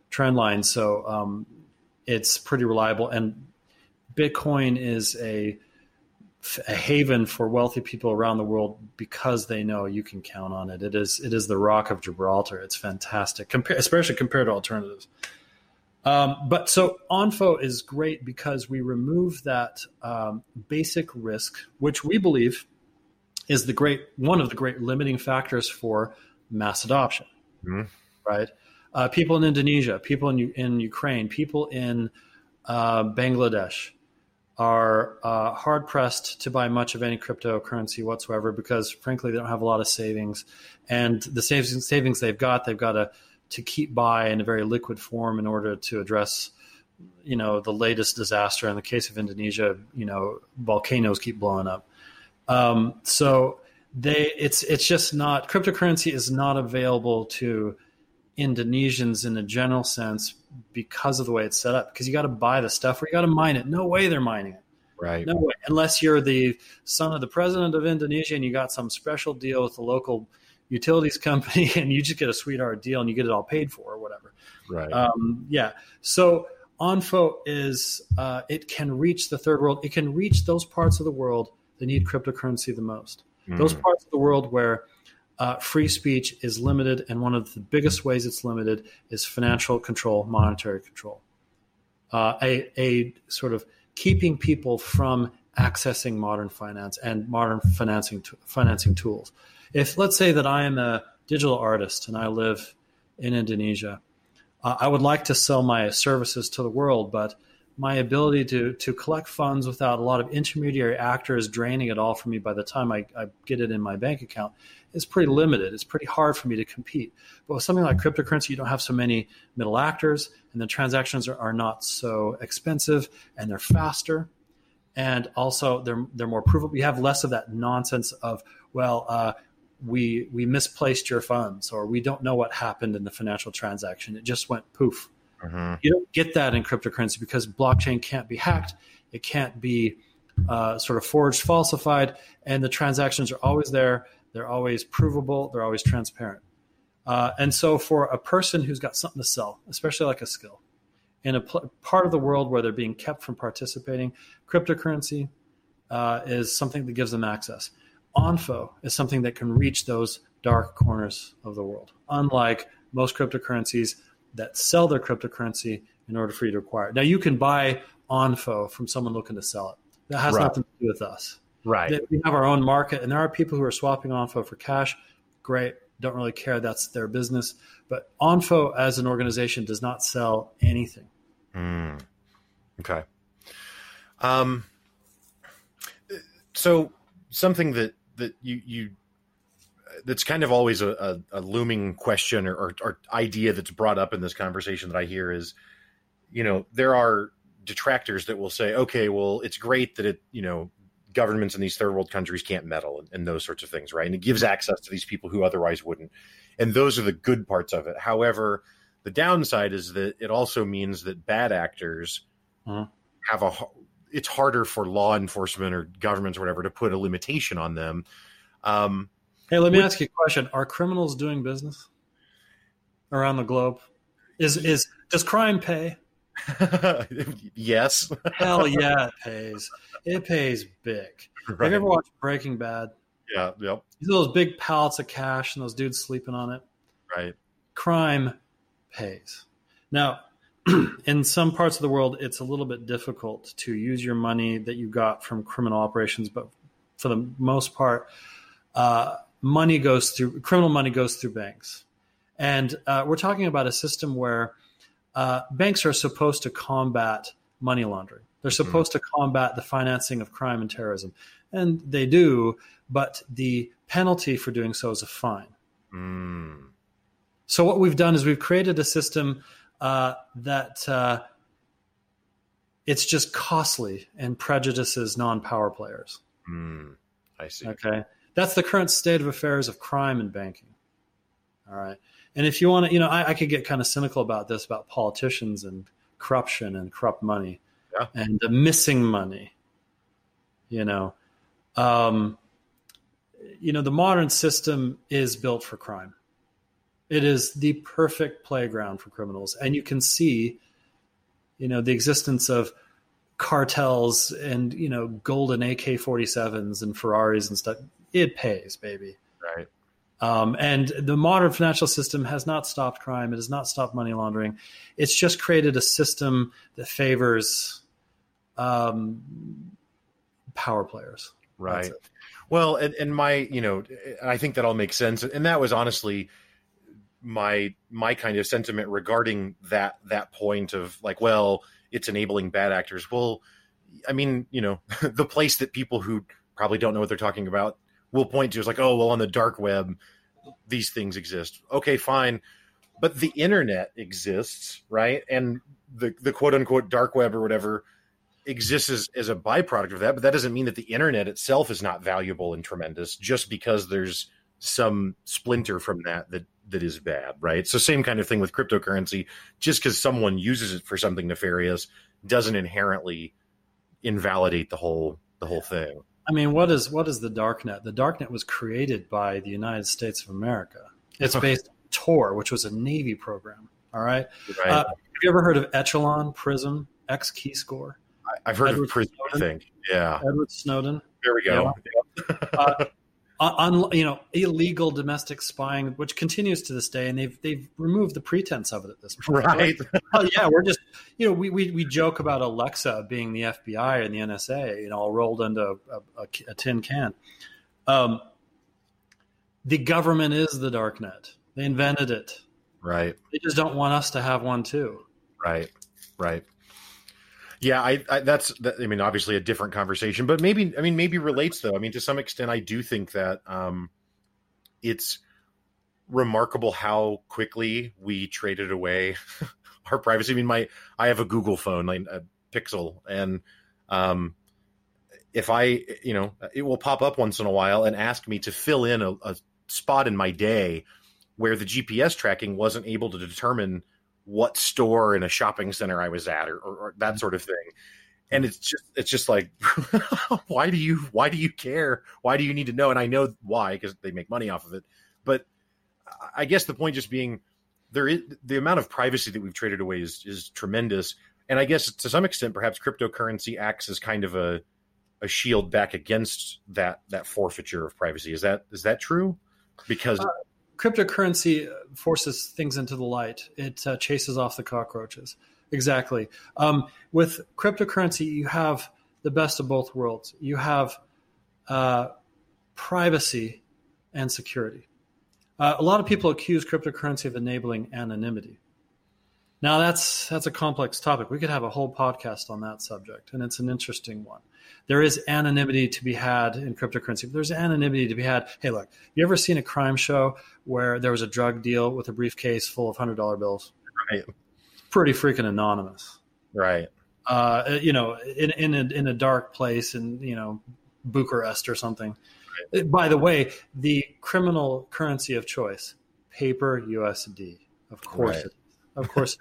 trend line. So it's pretty reliable, and Bitcoin is a haven for wealthy people around the world because they know you can count on it. It is the Rock of Gibraltar. It's fantastic, especially compared to alternatives. But so Onfo is great because we remove that basic risk, which we believe is one of the great limiting factors for mass adoption, right? People in Indonesia, people in Ukraine, people in Bangladesh are hard-pressed to buy much of any cryptocurrency whatsoever because, frankly, they don't have a lot of savings. And the savings they've got to keep by in a very liquid form in order to address, you know, the latest disaster. In the case of Indonesia, you know, volcanoes keep blowing up. So it's just not, cryptocurrency is not available to Indonesians in a general sense because of the way it's set up, because you got to buy the stuff or you got to mine it. No way they're mining it. Right. No way. Unless you're the son of the president of Indonesia and you got some special deal with the local utilities company and you just get a sweetheart deal and you get it all paid for or whatever. Right. So Onfo is, it can reach the third world. It can reach those parts of the world that need cryptocurrency the most. Those parts of the world where free speech is limited, and one of the biggest ways it's limited is financial control, monetary control, a sort of keeping people from accessing modern finance and modern financing tools. If let's say that I am a digital artist and I live in Indonesia, I would like to sell my services to the world, but my ability to collect funds without a lot of intermediary actors draining it all from me by the time I get it in my bank account is pretty limited. It's pretty hard for me to compete. But with something like cryptocurrency, you don't have so many middle actors, and the transactions are not so expensive, and they're faster, and also they're more provable. You have less of that nonsense of, well, we misplaced your funds, or we don't know what happened in the financial transaction. It just went poof. Mm-hmm. You don't get that in cryptocurrency because blockchain can't be hacked. It can't be sort of forged, falsified, and the transactions are always there. They're always provable. They're always transparent. And so for a person who's got something to sell, especially like a skill, in a part of the world where they're being kept from participating, cryptocurrency is something that gives them access. Onfo is something that can reach those dark corners of the world, unlike most cryptocurrencies that sell their cryptocurrency in order for you to acquire it. Now, you can buy Onfo from someone looking to sell it. That has nothing to do with us. Right. We have our own market, and there are people who are swapping Onfo for cash. Great. Don't really care. That's their business. But Onfo as an organization does not sell anything. Mm. Okay. So something that you that's kind of always a looming question or idea that's brought up in this conversation that I hear is, you know, there are detractors that will say, okay, well, it's great that it, you know, governments in these third world countries can't meddle and those sorts of things, right? And it gives access to these people who otherwise wouldn't. And those are the good parts of it. However, the downside is that it also means that bad actors have it's harder for law enforcement or governments or whatever to put a limitation on them. Hey, let me ask you a question. Are criminals doing business around the globe? Does crime pay? Yes. Hell yeah, it pays. It pays big. Right. Have you ever watched Breaking Bad? Yeah, yep. You see those big pallets of cash and those dudes sleeping on it? Right. Crime pays. Now, in some parts of the world, it's a little bit difficult to use your money that you got from criminal operations, but for the most part, criminal money goes through banks. And we're talking about a system where banks are supposed to combat money laundering. They're supposed to combat the financing of crime and terrorism. And they do, but the penalty for doing so is a fine. Mm. So what we've done is we've created a system that it's just costly and prejudices non-power players. Mm. I see. Okay. That's the current state of affairs of crime and banking. All right. And if you want to, you know, I could get kind of cynical about this, about politicians and corruption and corrupt money and the missing money, you know. The modern system is built for crime. It is the perfect playground for criminals. And you can see, you know, the existence of cartels and, you know, golden AK-47s and Ferraris and stuff. It pays, baby. Right. And the modern financial system has not stopped crime. It has not stopped money laundering. It's just created a system that favors power players. Right. Well, and my, you know, I think that all makes sense. And that was honestly my kind of sentiment regarding that point of like, well, it's enabling bad actors. Well, I mean, you know, the place that people who probably don't know what they're talking about will point to is like, oh, well, on the dark web, these things exist. Okay, fine. But the internet exists, right? And the quote unquote dark web or whatever exists as a byproduct of that. But that doesn't mean that the internet itself is not valuable and tremendous just because there's some splinter from that is bad, right? So same kind of thing with cryptocurrency. Just because someone uses it for something nefarious doesn't inherently invalidate the whole thing. I mean, what is the darknet? The darknet was created by the United States of America. It's based on Tor, which was a Navy program. All right. Right. Have you ever heard of Echelon, Prism, X Keyscore? I've heard of Prism, I think. Yeah. Edward Snowden. There we go. Yeah. illegal domestic spying, which continues to this day, and they've removed the pretense of it at this point. Right? Oh yeah, we're just we joke about Alexa being the FBI and the NSA, all rolled into a tin can. The government is the dark net. They invented it. Right. They just don't want us to have one too. Right. Right. Yeah, I mean, obviously a different conversation, but maybe relates though. I mean, to some extent, I do think that it's remarkable how quickly we traded away our privacy. I mean, I have a Google phone, like a Pixel, and if I, it will pop up once in a while and ask me to fill in a spot in my day where the GPS tracking wasn't able to determine what store in a shopping center I was at, or that sort of thing. And it's just like, why do you care? Why do you need to know? And I know why, because they make money off of it. But I guess the point just being, there is the amount of privacy that we've traded away is tremendous. And I guess to some extent, perhaps cryptocurrency acts as kind of a shield back against that forfeiture of privacy. Is that true? Because cryptocurrency forces things into the light. It chases off the cockroaches. Exactly. With cryptocurrency, you have the best of both worlds. You have privacy and security. A lot of people accuse cryptocurrency of enabling anonymity. Now, that's a complex topic. We could have a whole podcast on that subject, and it's an interesting one. There is anonymity to be had in cryptocurrency, but there's anonymity to be had. Hey, look, you ever seen a crime show where there was a drug deal with a briefcase full of $100 bills? Right. It's pretty freaking anonymous. Right. In a dark place in, Bucharest or something. Right. By the way, the criminal currency of choice, paper USD, of course. Right. Of course,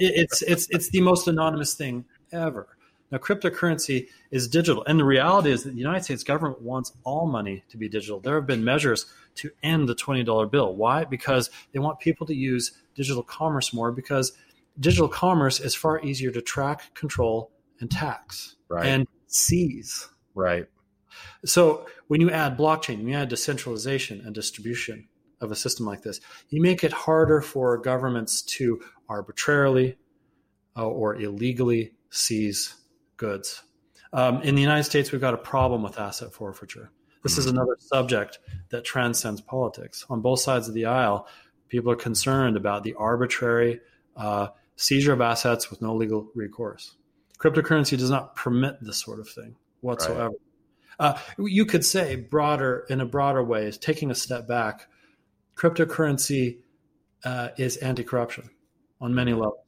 it's the most anonymous thing ever. Now, cryptocurrency is digital, and the reality is that the United States government wants all money to be digital. There have been measures to end the $20 bill. Why? Because they want people to use digital commerce more, because digital commerce is far easier to track, control, and tax, right, and seize. Right. So when you add blockchain, when you add decentralization and distribution of a system like this, you make it harder for governments to arbitrarily or illegally seize goods. In the United States, we've got a problem with asset forfeiture. This is another subject that transcends politics. On both sides of the aisle, people are concerned about the arbitrary seizure of assets with no legal recourse. Cryptocurrency does not permit this sort of thing whatsoever. Right. You could say in a broader way, is taking a step back, cryptocurrency is anti-corruption on many levels.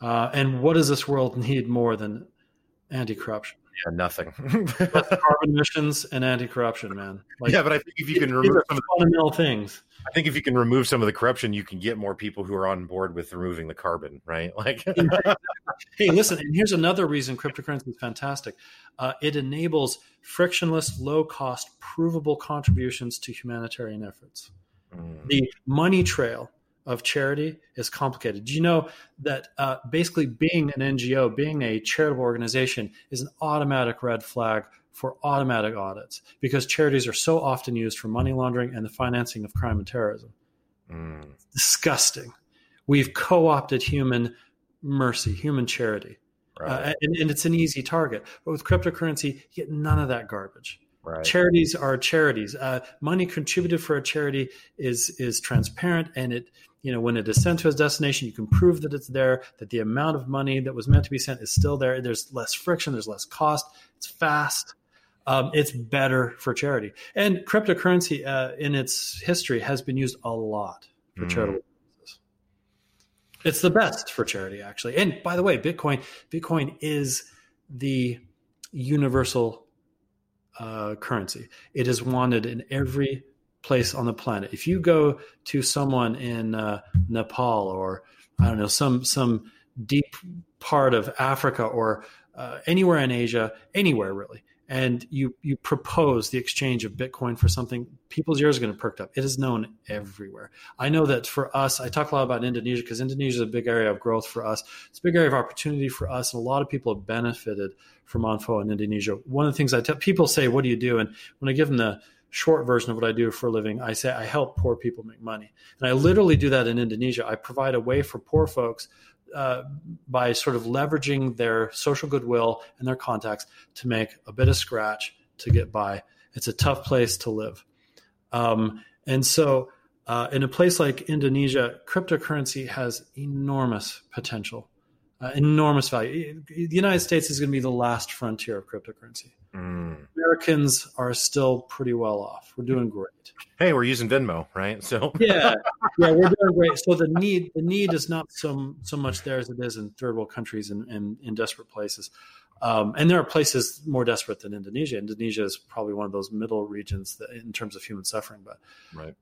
And what does this world need more than anti-corruption? Yeah, nothing. Carbon emissions and anti-corruption, man. But I think if you can remove some fundamental things. I think if you can remove some of the corruption, you can get more people who are on board with removing the carbon, right? Hey, listen, and here's another reason cryptocurrency is fantastic. It enables frictionless, low-cost, provable contributions to humanitarian efforts. The money trail of charity is complicated. Do you know that basically being an NGO, being a charitable organization, is an automatic red flag for automatic audits, because charities are so often used for money laundering and the financing of crime and terrorism? It's disgusting. We've co-opted human mercy, human charity. Right. And it's an easy target. But with cryptocurrency, you get none of that garbage. Right. Charities are charities. Money contributed for a charity is transparent, and it, when it is sent to its destination, you can prove that it's there, that the amount of money that was meant to be sent is still there. There's less friction, there's less cost. It's fast. It's better for charity. And cryptocurrency in its history has been used a lot for charitable purposes. It's the best for charity, actually. And by the way, Bitcoin is the universal currency. It is wanted in every place on the planet. If you go to someone in Nepal, or I don't know, some deep part of Africa, or anywhere in Asia, anywhere really, and you propose the exchange of Bitcoin for something, people's ears are going to perk up. It is known everywhere. I know that for us, I talk a lot about Indonesia because Indonesia is a big area of growth for us. It's a big area of opportunity for us, and a lot of people have benefited from Onfo in Indonesia. One of the things I tell people, say, what do you do? And when I give them the short version of what I do for a living, I say I help poor people make money. And I literally do that in Indonesia. I provide a way for poor folks by sort of leveraging their social goodwill and their contacts to make a bit of scratch to get by. It's a tough place to live. And so in a place like Indonesia, cryptocurrency has enormous potential, enormous value. The United States is going to be the last frontier of cryptocurrency. Americans are still pretty well off. We're doing great. Hey, we're using Venmo, right? So yeah, we're doing great. So the need is not so much there as it is in third world countries and in desperate places. And there are places more desperate than Indonesia. Indonesia is probably one of those middle regions that, in terms of human suffering, but right.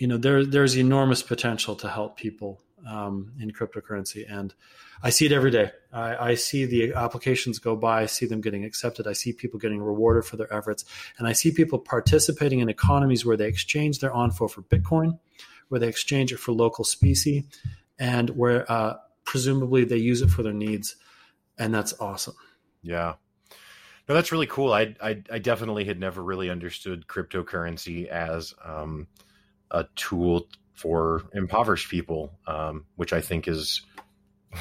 There's enormous potential to help people in cryptocurrency. And I see it every day. I see the applications go by. I see them getting accepted. I see people getting rewarded for their efforts. And I see people participating in economies where they exchange their Onfo for Bitcoin, where they exchange it for local specie, and where presumably they use it for their needs. And that's awesome. Yeah. No, that's really cool. I definitely had never really understood cryptocurrency as a tool for impoverished people, which I think is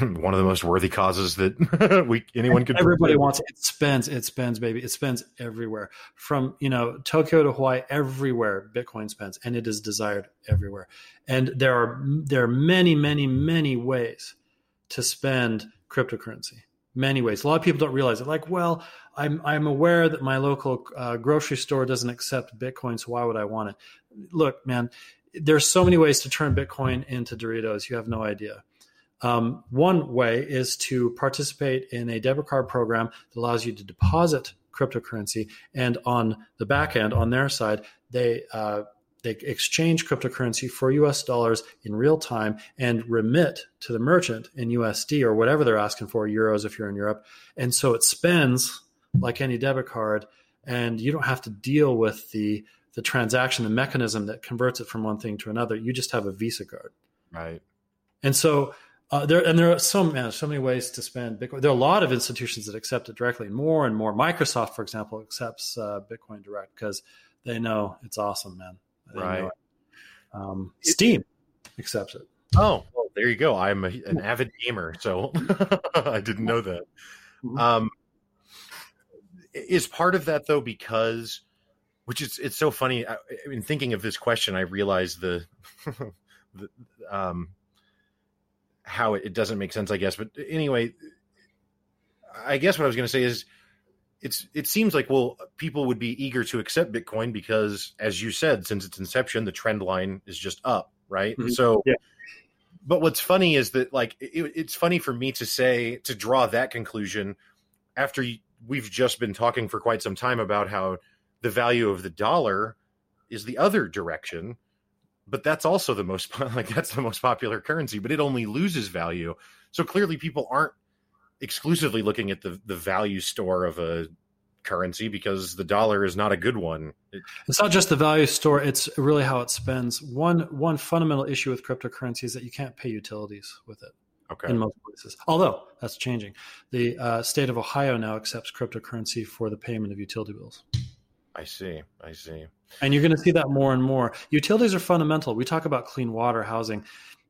one of the most worthy causes that anyone could. Everybody wants it. It spends, baby. It spends everywhere, from Tokyo to Hawaii. Everywhere Bitcoin spends, and it is desired everywhere. And there are many, many, many ways to spend cryptocurrency. Many ways. A lot of people don't realize it. Like, well, I'm aware that my local grocery store doesn't accept Bitcoin, so why would I want it? Look, man, there's so many ways to turn Bitcoin into Doritos. You have no idea. One way is to participate in a debit card program that allows you to deposit cryptocurrency, and on the back end, on their side, they exchange cryptocurrency for U.S. dollars in real time and remit to the merchant in USD or whatever they're asking for, euros if you're in Europe. And so it spends like any debit card, and you don't have to deal with the transaction, the mechanism that converts it from one thing to another. You just have a Visa card. Right. And so there are so many ways to spend Bitcoin. There are a lot of institutions that accept it directly, more and more. Microsoft, for example, accepts Bitcoin Direct because they know it's awesome, man. Right. Steam accepts it. Oh, well, there you go. I'm an avid gamer, so I didn't know that. Is part of that, though, because... Which it's so funny. In thinking of this question, I realized how it doesn't make sense, I guess. But anyway, I guess what I was going to say is it seems like, well, people would be eager to accept Bitcoin because, as you said, since its inception, the trend line is just up, right? Mm-hmm. So, yeah. But what's funny is that, like, it's funny for me to say, to draw that conclusion after we've just been talking for quite some time about how the value of the dollar is the other direction, but that's also the most popular currency, but it only loses value. So clearly people aren't exclusively looking at the value store of a currency, because the dollar is not a good one. It's not just the value store. It's really how it spends. One fundamental issue with cryptocurrency is that you can't pay utilities with it. Okay. In most places, although that's changing. The state of Ohio now accepts cryptocurrency for the payment of utility bills. I see. And you're going to see that more and more. Utilities are fundamental. We talk about clean water, housing.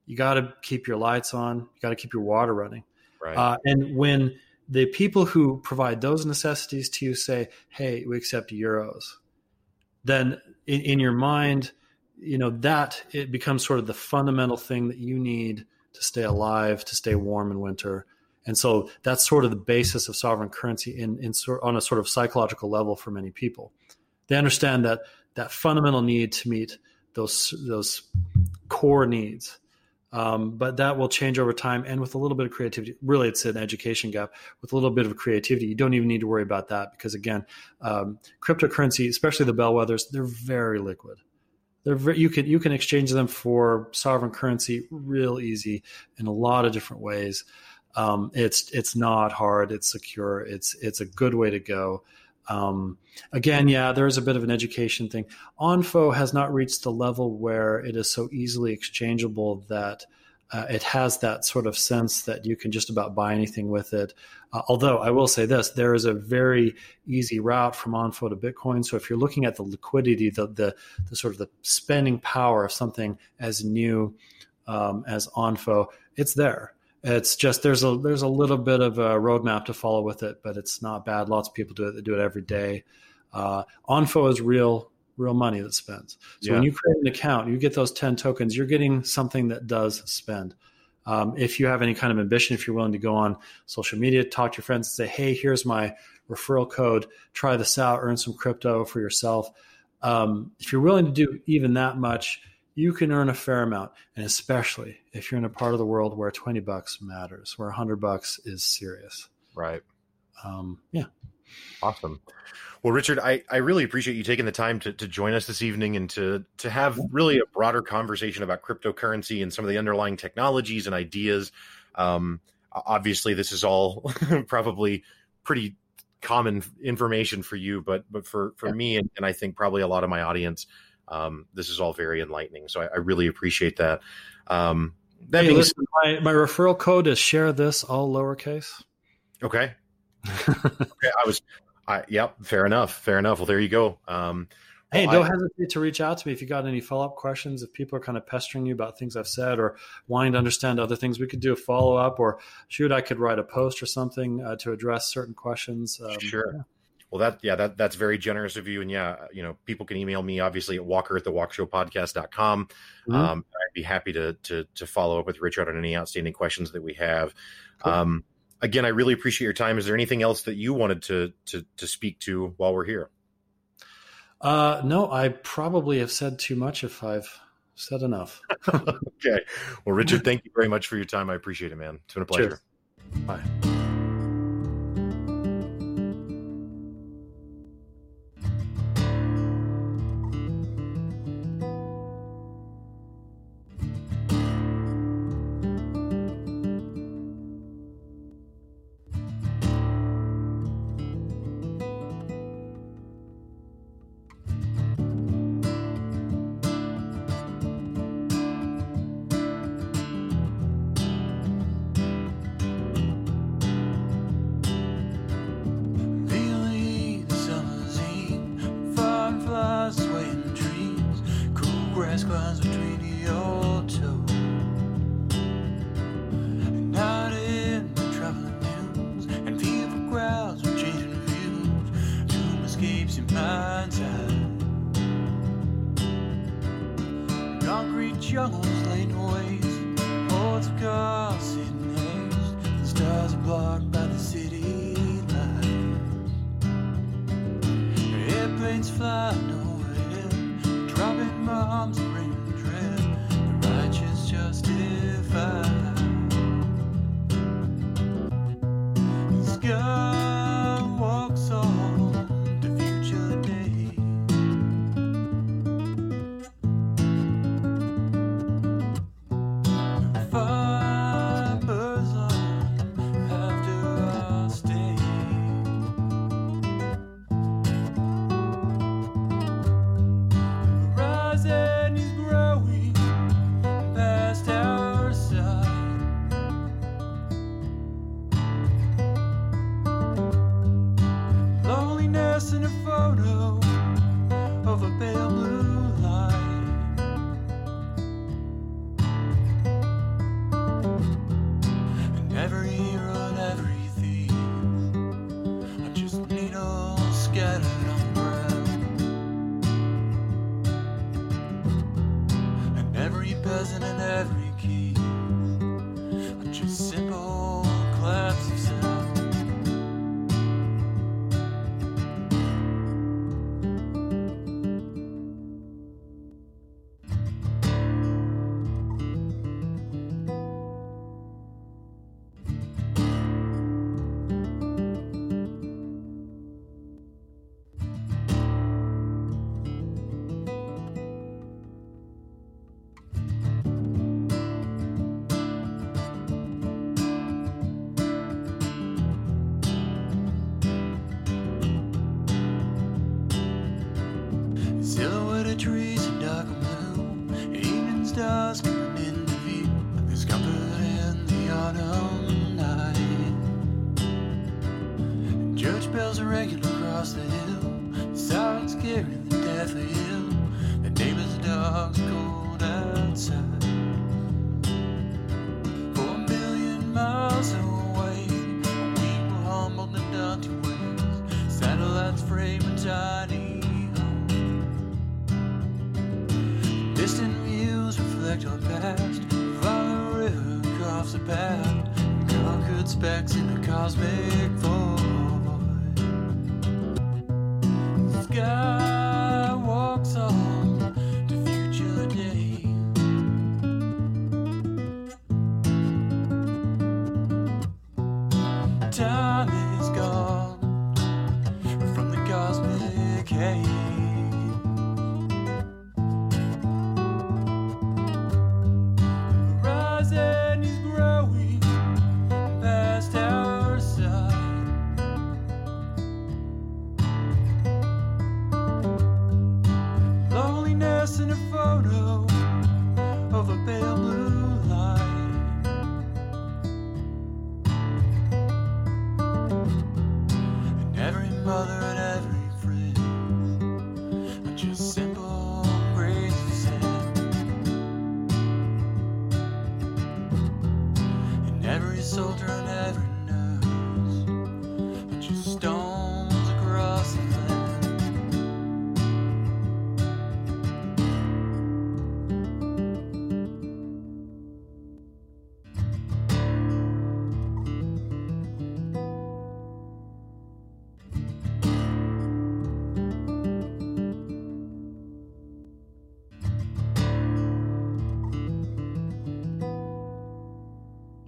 You got to keep your lights on. You got to keep your water running. Right. And when the people who provide those necessities to you say, hey, we accept euros, then in your mind, that it becomes sort of the fundamental thing that you need to stay alive, to stay warm in winter. And so that's sort of the basis of sovereign currency on a sort of psychological level for many people. They understand that fundamental need to meet those core needs. But that will change over time. And with a little bit of creativity, really it's an education gap. With a little bit of creativity, you don't even need to worry about that because, again, cryptocurrency, especially the bellwethers, they're very liquid. You can exchange them for sovereign currency real easy in a lot of different ways. It's not hard. It's secure. It's a good way to go. Again, yeah, there is a bit of an education thing. Onfo has not reached the level where it is so easily exchangeable that it has that sort of sense that you can just about buy anything with it. Although I will say this, there is a very easy route from Onfo to Bitcoin. So if you're looking at the liquidity, the sort of the spending power of something as new as Onfo, it's there. It's just there's a little bit of a roadmap to follow with it, but it's not bad. Lots of people do it. They do it every day. Onfo is real money that spends. So when you create an account, you get those 10 tokens, you're getting something that does spend. If you have any kind of ambition, if you're willing to go on social media, talk to your friends and say, hey, here's my referral code, try this out, earn some crypto for yourself. If you're willing to do even that much, you can earn a fair amount. And especially if you're in a part of the world where $20 matters, where $100 is serious. Right. Yeah. Awesome. Well, Richard, I really appreciate you taking the time to join us this evening and to have really a broader conversation about cryptocurrency and some of the underlying technologies and ideas. Obviously, this is all probably pretty common information for you, but for me and I think probably a lot of my audience, this is all very enlightening. So I really appreciate that. Hey, listen, my referral code is share this, all lowercase. Okay. Okay, yep. Fair enough. Well, there you go. Hey, don't hesitate to reach out to me if you got any follow-up questions, if people are kind of pestering you about things I've said or wanting to understand other things. We could do a follow-up or I could write a post or something to address certain questions. Sure. Yeah. Well, that's very generous of you. And people can email me obviously at walker@thewalkshowpodcast.com. Mm-hmm. I'd be happy to follow up with Richard on any outstanding questions that we have. Cool. Again, I really appreciate your time. Is there anything else that you wanted to speak to while we're here? No, I probably have said too much if I've said enough. Okay. Well, Richard, thank you very much for your time. I appreciate it, man. It's been a pleasure. Cheers. Bye. the trees are dark and blue, evening stars coming into view. There's comfort in the autumn night, and church bells are ringing across the hill, sirens carrying the daffodil, the neighbors' dogs are cold outside. 4 million miles away, we were humbled and done to waste. Satellites frame a tiny home. Distant views reflect our past. Follow a river coughs a path. Conquered specks in a cosmic void. The sky walks on to future day. Time is gone from the cosmic haze. Horizon is growing past our side. Loneliness in a photo of a pale blue light. Mother and every friend are just simple grace of sin. And every soldier and every nurse are just stones across the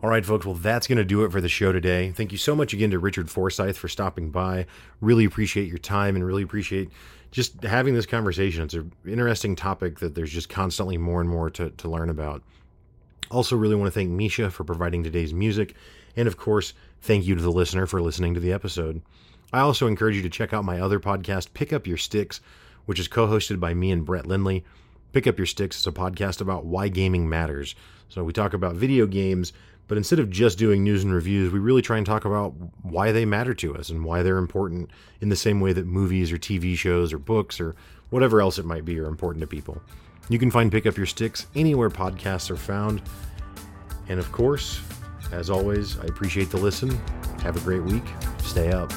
All right, folks, well, that's going to do it for the show today. Thank you so much again to Richard Forsyth for stopping by. Really appreciate your time and really appreciate just having this conversation. It's an interesting topic that there's just constantly more and more to learn about. Also really want to thank Misha for providing today's music. And, of course, thank you to the listener for listening to the episode. I also encourage you to check out my other podcast, Pick Up Your Sticks, which is co-hosted by me and Brett Lindley. Pick Up Your Sticks is a podcast about why gaming matters. So we talk about video games, but instead of just doing news and reviews, we really try and talk about why they matter to us and why they're important in the same way that movies or TV shows or books or whatever else it might be are important to people. You can find Pick Up Your Sticks anywhere podcasts are found. And of course, as always, I appreciate the listen. Have a great week. Stay up.